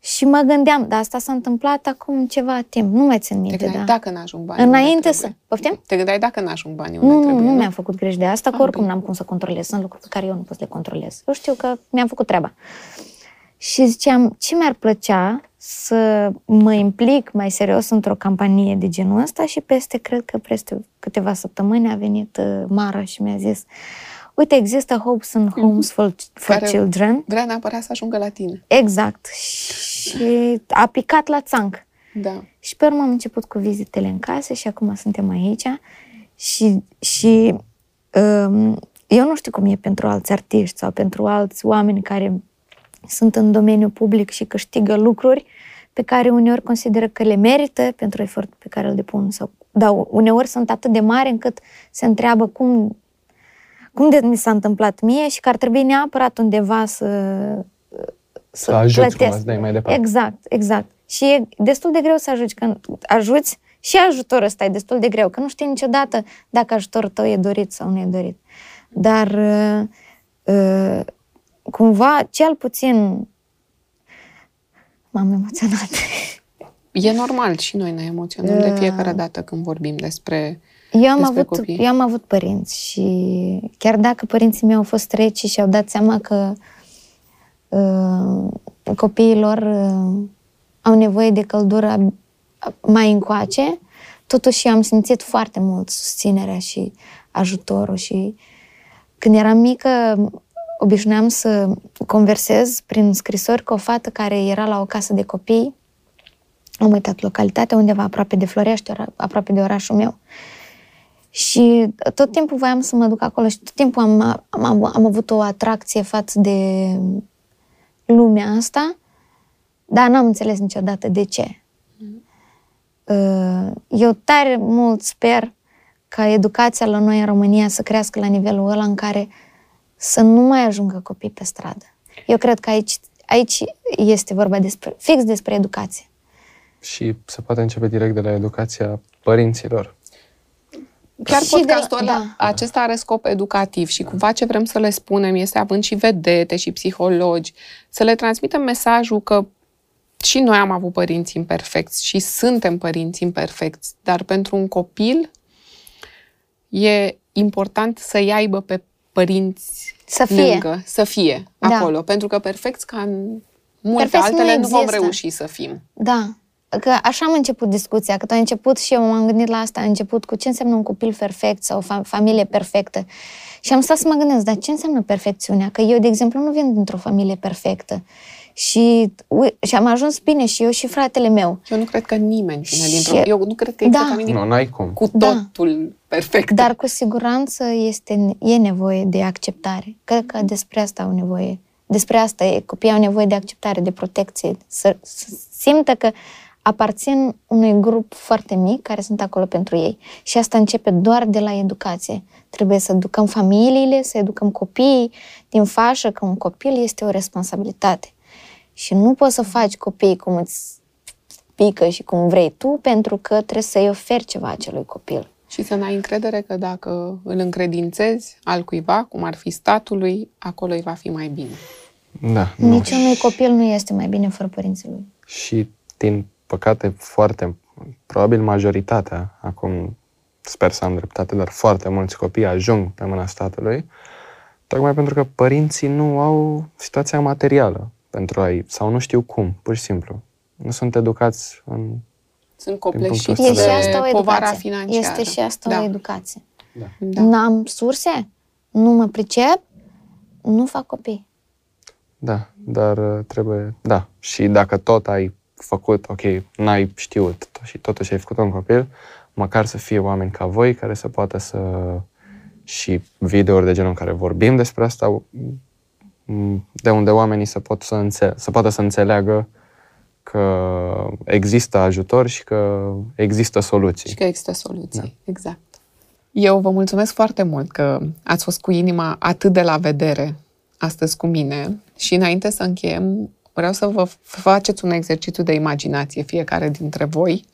Și mă gândeam, dar asta s-a întâmplat acum ceva timp, nu mai țin minte. Te gândeai da. dacă n-ajung banii. Înainte să... Poftim? Te gândeai dacă n-ajung banii. Nu, trebuie, nu, nu mi-am făcut greș de asta, că oricum n-am cum să controlez. Sunt lucruri pe care eu nu pot să le controlez. Eu știu că mi-am făcut treaba. Și ziceam, ce mi-ar plăcea să mă implic mai serios într-o campanie de genul ăsta și peste, cred că peste câteva săptămâni a venit Mara și mi-a zis, uite, există Hopes and Homes for, for Children. Vrea neapărat să ajungă la tine. Exact. Și a picat la țanc. Da. Și pe urmă am început cu vizitele în casă și acum suntem aici. Și, și um, eu nu știu cum e pentru alți artiști sau pentru alți oameni care sunt în domeniul public și câștigă lucruri pe care uneori consideră că le merită pentru efortul pe care îl depun. Sau, dar uneori sunt atât de mari încât se întreabă cum... Cum de mi s-a întâmplat mie și că ar trebui neapărat undeva să, să ajuți plătesc. Cum mai departe. Exact, exact. Și e destul de greu să ajuți. Când ajuți și ajutorul ăsta e destul de greu, că nu știi niciodată dacă ajutorul tău e dorit sau nu e dorit. Dar cumva, cel puțin... M-am emoționat. E normal, și noi ne emoționăm de fiecare dată când vorbim despre... Eu am, avut, eu am avut părinți și chiar dacă părinții mei au fost reci și au dat seama că uh, copiii lor uh, au nevoie de căldură mai încoace, totuși am simțit foarte mult susținerea și ajutorul. Și când eram mică, obișnuiam să conversez prin scrisori cu o fată care era la o casă de copii, am uitat localitatea, undeva aproape de Florești, aproape de orașul meu. Și tot timpul voiam să mă duc acolo și tot timpul am, am, am avut o atracție față de lumea asta, dar n-am înțeles niciodată de ce. Eu tare mult sper ca educația la noi în România să crească la nivelul ăla în care să nu mai ajungă copii pe stradă. Eu cred că aici, aici este vorba despre, fix despre educație. Și se poate începe direct de la educația părinților. Chiar podcastul ăla, da. Acesta are scop educativ și cumva ce vrem să le spunem este, având și vedete și psihologi, să le transmitem mesajul că și noi am avut părinți imperfecți și suntem părinți imperfecți, dar pentru un copil e important să-i aibă pe părinți să fie. lângă, să fie da. acolo, pentru că perfecți ca în multe perfect altele nu, nu vom reuși să fim. Da. Că așa am început discuția, că tu ai început și eu m-am gândit la asta, am început cu ce înseamnă un copil perfect sau o familie perfectă. Și am stat să mă gândesc, dar ce înseamnă perfecțiunea? Că eu, de exemplu, nu vin dintr-o familie perfectă. Și, și am ajuns bine și eu și fratele meu. Eu nu cred că nimeni vine dintr-o... Eu nu cred că există familie da. n-ai cum. cu totul da. perfectă. Dar cu siguranță este, e nevoie de acceptare. Cred că despre asta au nevoie. Despre asta e. Copiii au nevoie de acceptare, de protecție. Să, să simtă că aparțin unui grup foarte mic care sunt acolo pentru ei. Și asta începe doar de la educație. Trebuie să educăm familiile, să educăm copiii din fașă, că un copil este o responsabilitate. Și nu poți să faci copiii cum îți pică și cum vrei tu, pentru că trebuie să-i oferi ceva acelui copil. Și să n-ai încredere că dacă îl încredințezi al cuiva, cum ar fi statului, acolo îi va fi mai bine. Da, niciunui copil nu este mai bine fără părinții lui. Și din păcate foarte, probabil majoritatea, acum sper să am dreptate, dar foarte mulți copii ajung pe mâna statului, tocmai pentru că părinții nu au situația materială pentru a-i, sau nu știu cum, pur și simplu. Nu sunt educați în... Sunt copleșiți de asta povara financiară. Este și asta da. o educație. Da. Da. N-am surse, nu mă pricep, nu fac copii. Da, dar trebuie... Da, și dacă tot ai făcut, ok, n-ai știut și totuși ai făcut un copil, măcar să fie oameni ca voi care să poată să... și videouri de genul în care vorbim despre asta, de unde oamenii să, pot să, înțe- să poată să înțeleagă că există ajutor și că există soluții. Și că există soluții, da. Exact. Eu vă mulțumesc foarte mult că ați fost cu inima atât de la vedere astăzi cu mine și înainte să încheiem, vreau să vă faceți un exercițiu de imaginație fiecare dintre voi,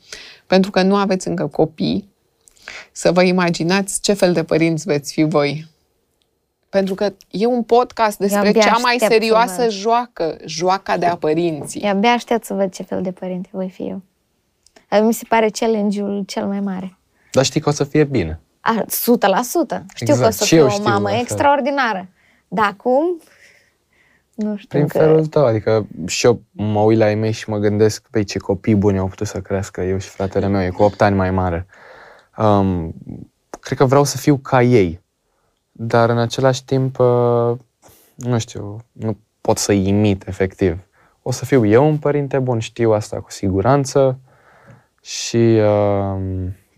pentru că nu aveți încă copii, să vă imaginați ce fel de părinți veți fi voi. Pentru că e un podcast despre cea mai serioasă joacă, joaca de a părinții. Eu abia aștept să văd ce fel de părinte voi fi eu. Mi se pare challenge-ul cel mai mare. Dar știi că o să fie bine. o sută la sută. Știu exact. Că o să fie o mamă extraordinară. Dar acum, nu știu. Prin că... felul tău, adică și eu mă uit la ei mei și mă gândesc, pe ce copii buni au putut să crească eu și fratele meu, e cu opt ani mai mare. Um, cred că vreau să fiu ca ei. Dar în același timp, nu știu, nu pot să imit, efectiv. O să fiu eu un părinte bun, știu asta cu siguranță și uh,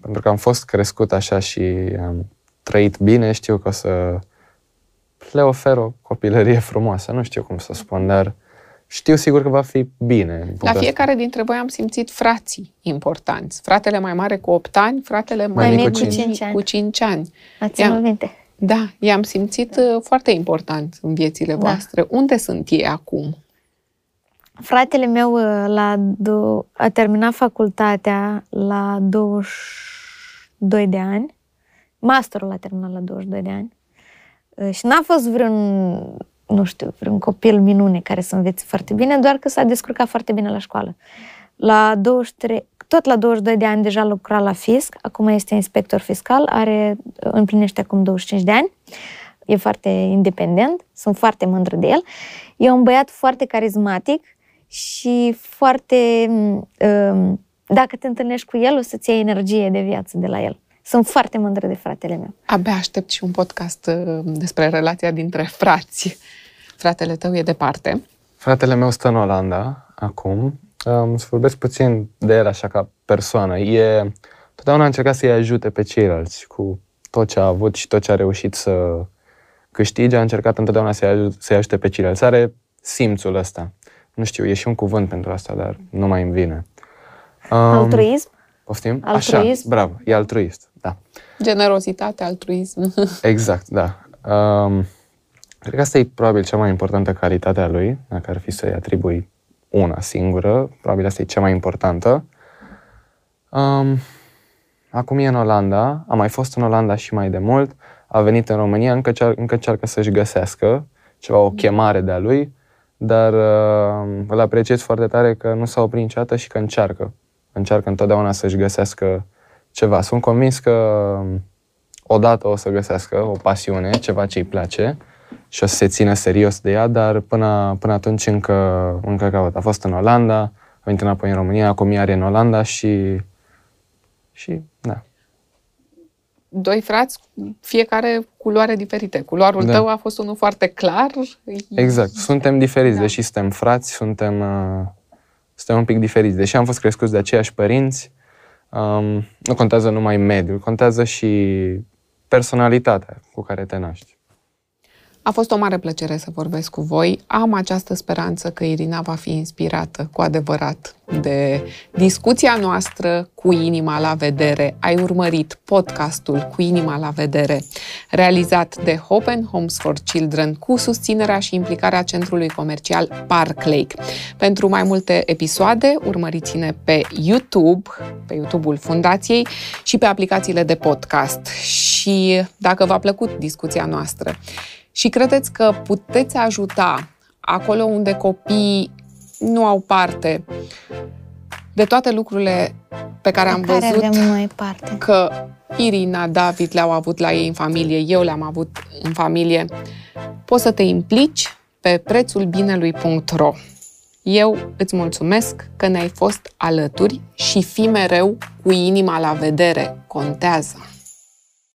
pentru că am fost crescut așa și am trăit bine, știu că o să le ofer o copilărie frumoasă, nu știu cum să spun, dar știu sigur că va fi bine. La fiecare asta. dintre voi am simțit frații importanți. Fratele mai mare cu opt ani, fratele mai, mai mic cu cinci ani. Cu cinci ani. Ați minte. Da, i-am simțit foarte important în viețile voastre. Da. Unde sunt ei acum? Fratele meu la do- a terminat facultatea la douăzeci și doi de ani. Masterul l-a terminat la douăzeci și doi de ani. Și n-a fost vreun, nu știu, vreun copil minune care să învețe foarte bine, doar că s-a descurcat foarte bine la școală. La douăzeci și trei Tot la douăzeci și doi de ani deja lucra la fisc, acum este inspector fiscal, are, împlinește acum douăzeci și cinci de ani, e foarte independent, sunt foarte mândră de el. E un băiat foarte carismatic și foarte... Dacă te întâlnești cu el, o să-ți iei energie de viață de la el. Sunt foarte mândră de fratele meu. Abia aștept și un podcast despre relația dintre frați. Fratele tău e departe. Fratele meu stă în Olanda acum. Um, să vorbesc puțin de el așa ca persoană. E, totdeauna a încercat să-i ajute pe ceilalți cu tot ce a avut și tot ce a reușit să câștige. A încercat întotdeauna să-i ajute, să-i ajute pe ceilalți. Are simțul ăsta. Nu știu, e și un cuvânt pentru asta, dar nu mai îmi vine. Um, altruism? Poftim? Altruism? Așa, bravo, e altruist, da. Generozitate, altruism. Exact, da. Um, cred că asta e probabil cea mai importantă calitate a lui, dacă ar fi să-i atribui una singură, probabil asta e cea mai importantă. Um, acum e în Olanda, a mai fost în Olanda și mai de mult, a venit în România, încă, cear, încă cearcă să-și găsească ceva, o chemare de-a lui, dar uh, îl apreciez foarte tare că nu s-a oprit niciodată și că încearcă. Încearcă întotdeauna să-și găsească ceva. Sunt convins că odată o să găsească o pasiune, ceva ce îi place, și o să se țină serios de ea, dar până, până atunci încă, încă caut. A fost în Olanda, a venit înapoi în România, acum iar e în Olanda și... și, da. Doi frați, fiecare culoare diferite. Culoarul da. tău a fost unul foarte clar. Exact. Suntem diferiți, da. deși suntem frați, suntem, suntem un pic diferiți. Deși am fost crescuți de aceiași părinți, um, nu contează numai mediul, contează și personalitatea cu care te naști. A fost o mare plăcere să vorbesc cu voi. Am această speranță că Irina va fi inspirată cu adevărat de discuția noastră Cu inima la vedere. Ai urmărit podcastul Cu inima la vedere, realizat de Hope and Homes for Children cu susținerea și implicarea Centrului Comercial Park Lake. Pentru mai multe episoade, urmăriți-ne pe YouTube, pe YouTube-ul Fundației și pe aplicațiile de podcast. Și dacă v-a plăcut discuția noastră și credeți că puteți ajuta acolo unde copiii nu au parte de toate lucrurile pe care am văzut că Irina, David le-au avut la ei în familie, eu le-am avut în familie, poți să te implici pe prețul binelui punct ro. Eu îți mulțumesc că ne-ai fost alături și fii mereu cu inima la vedere. Contează!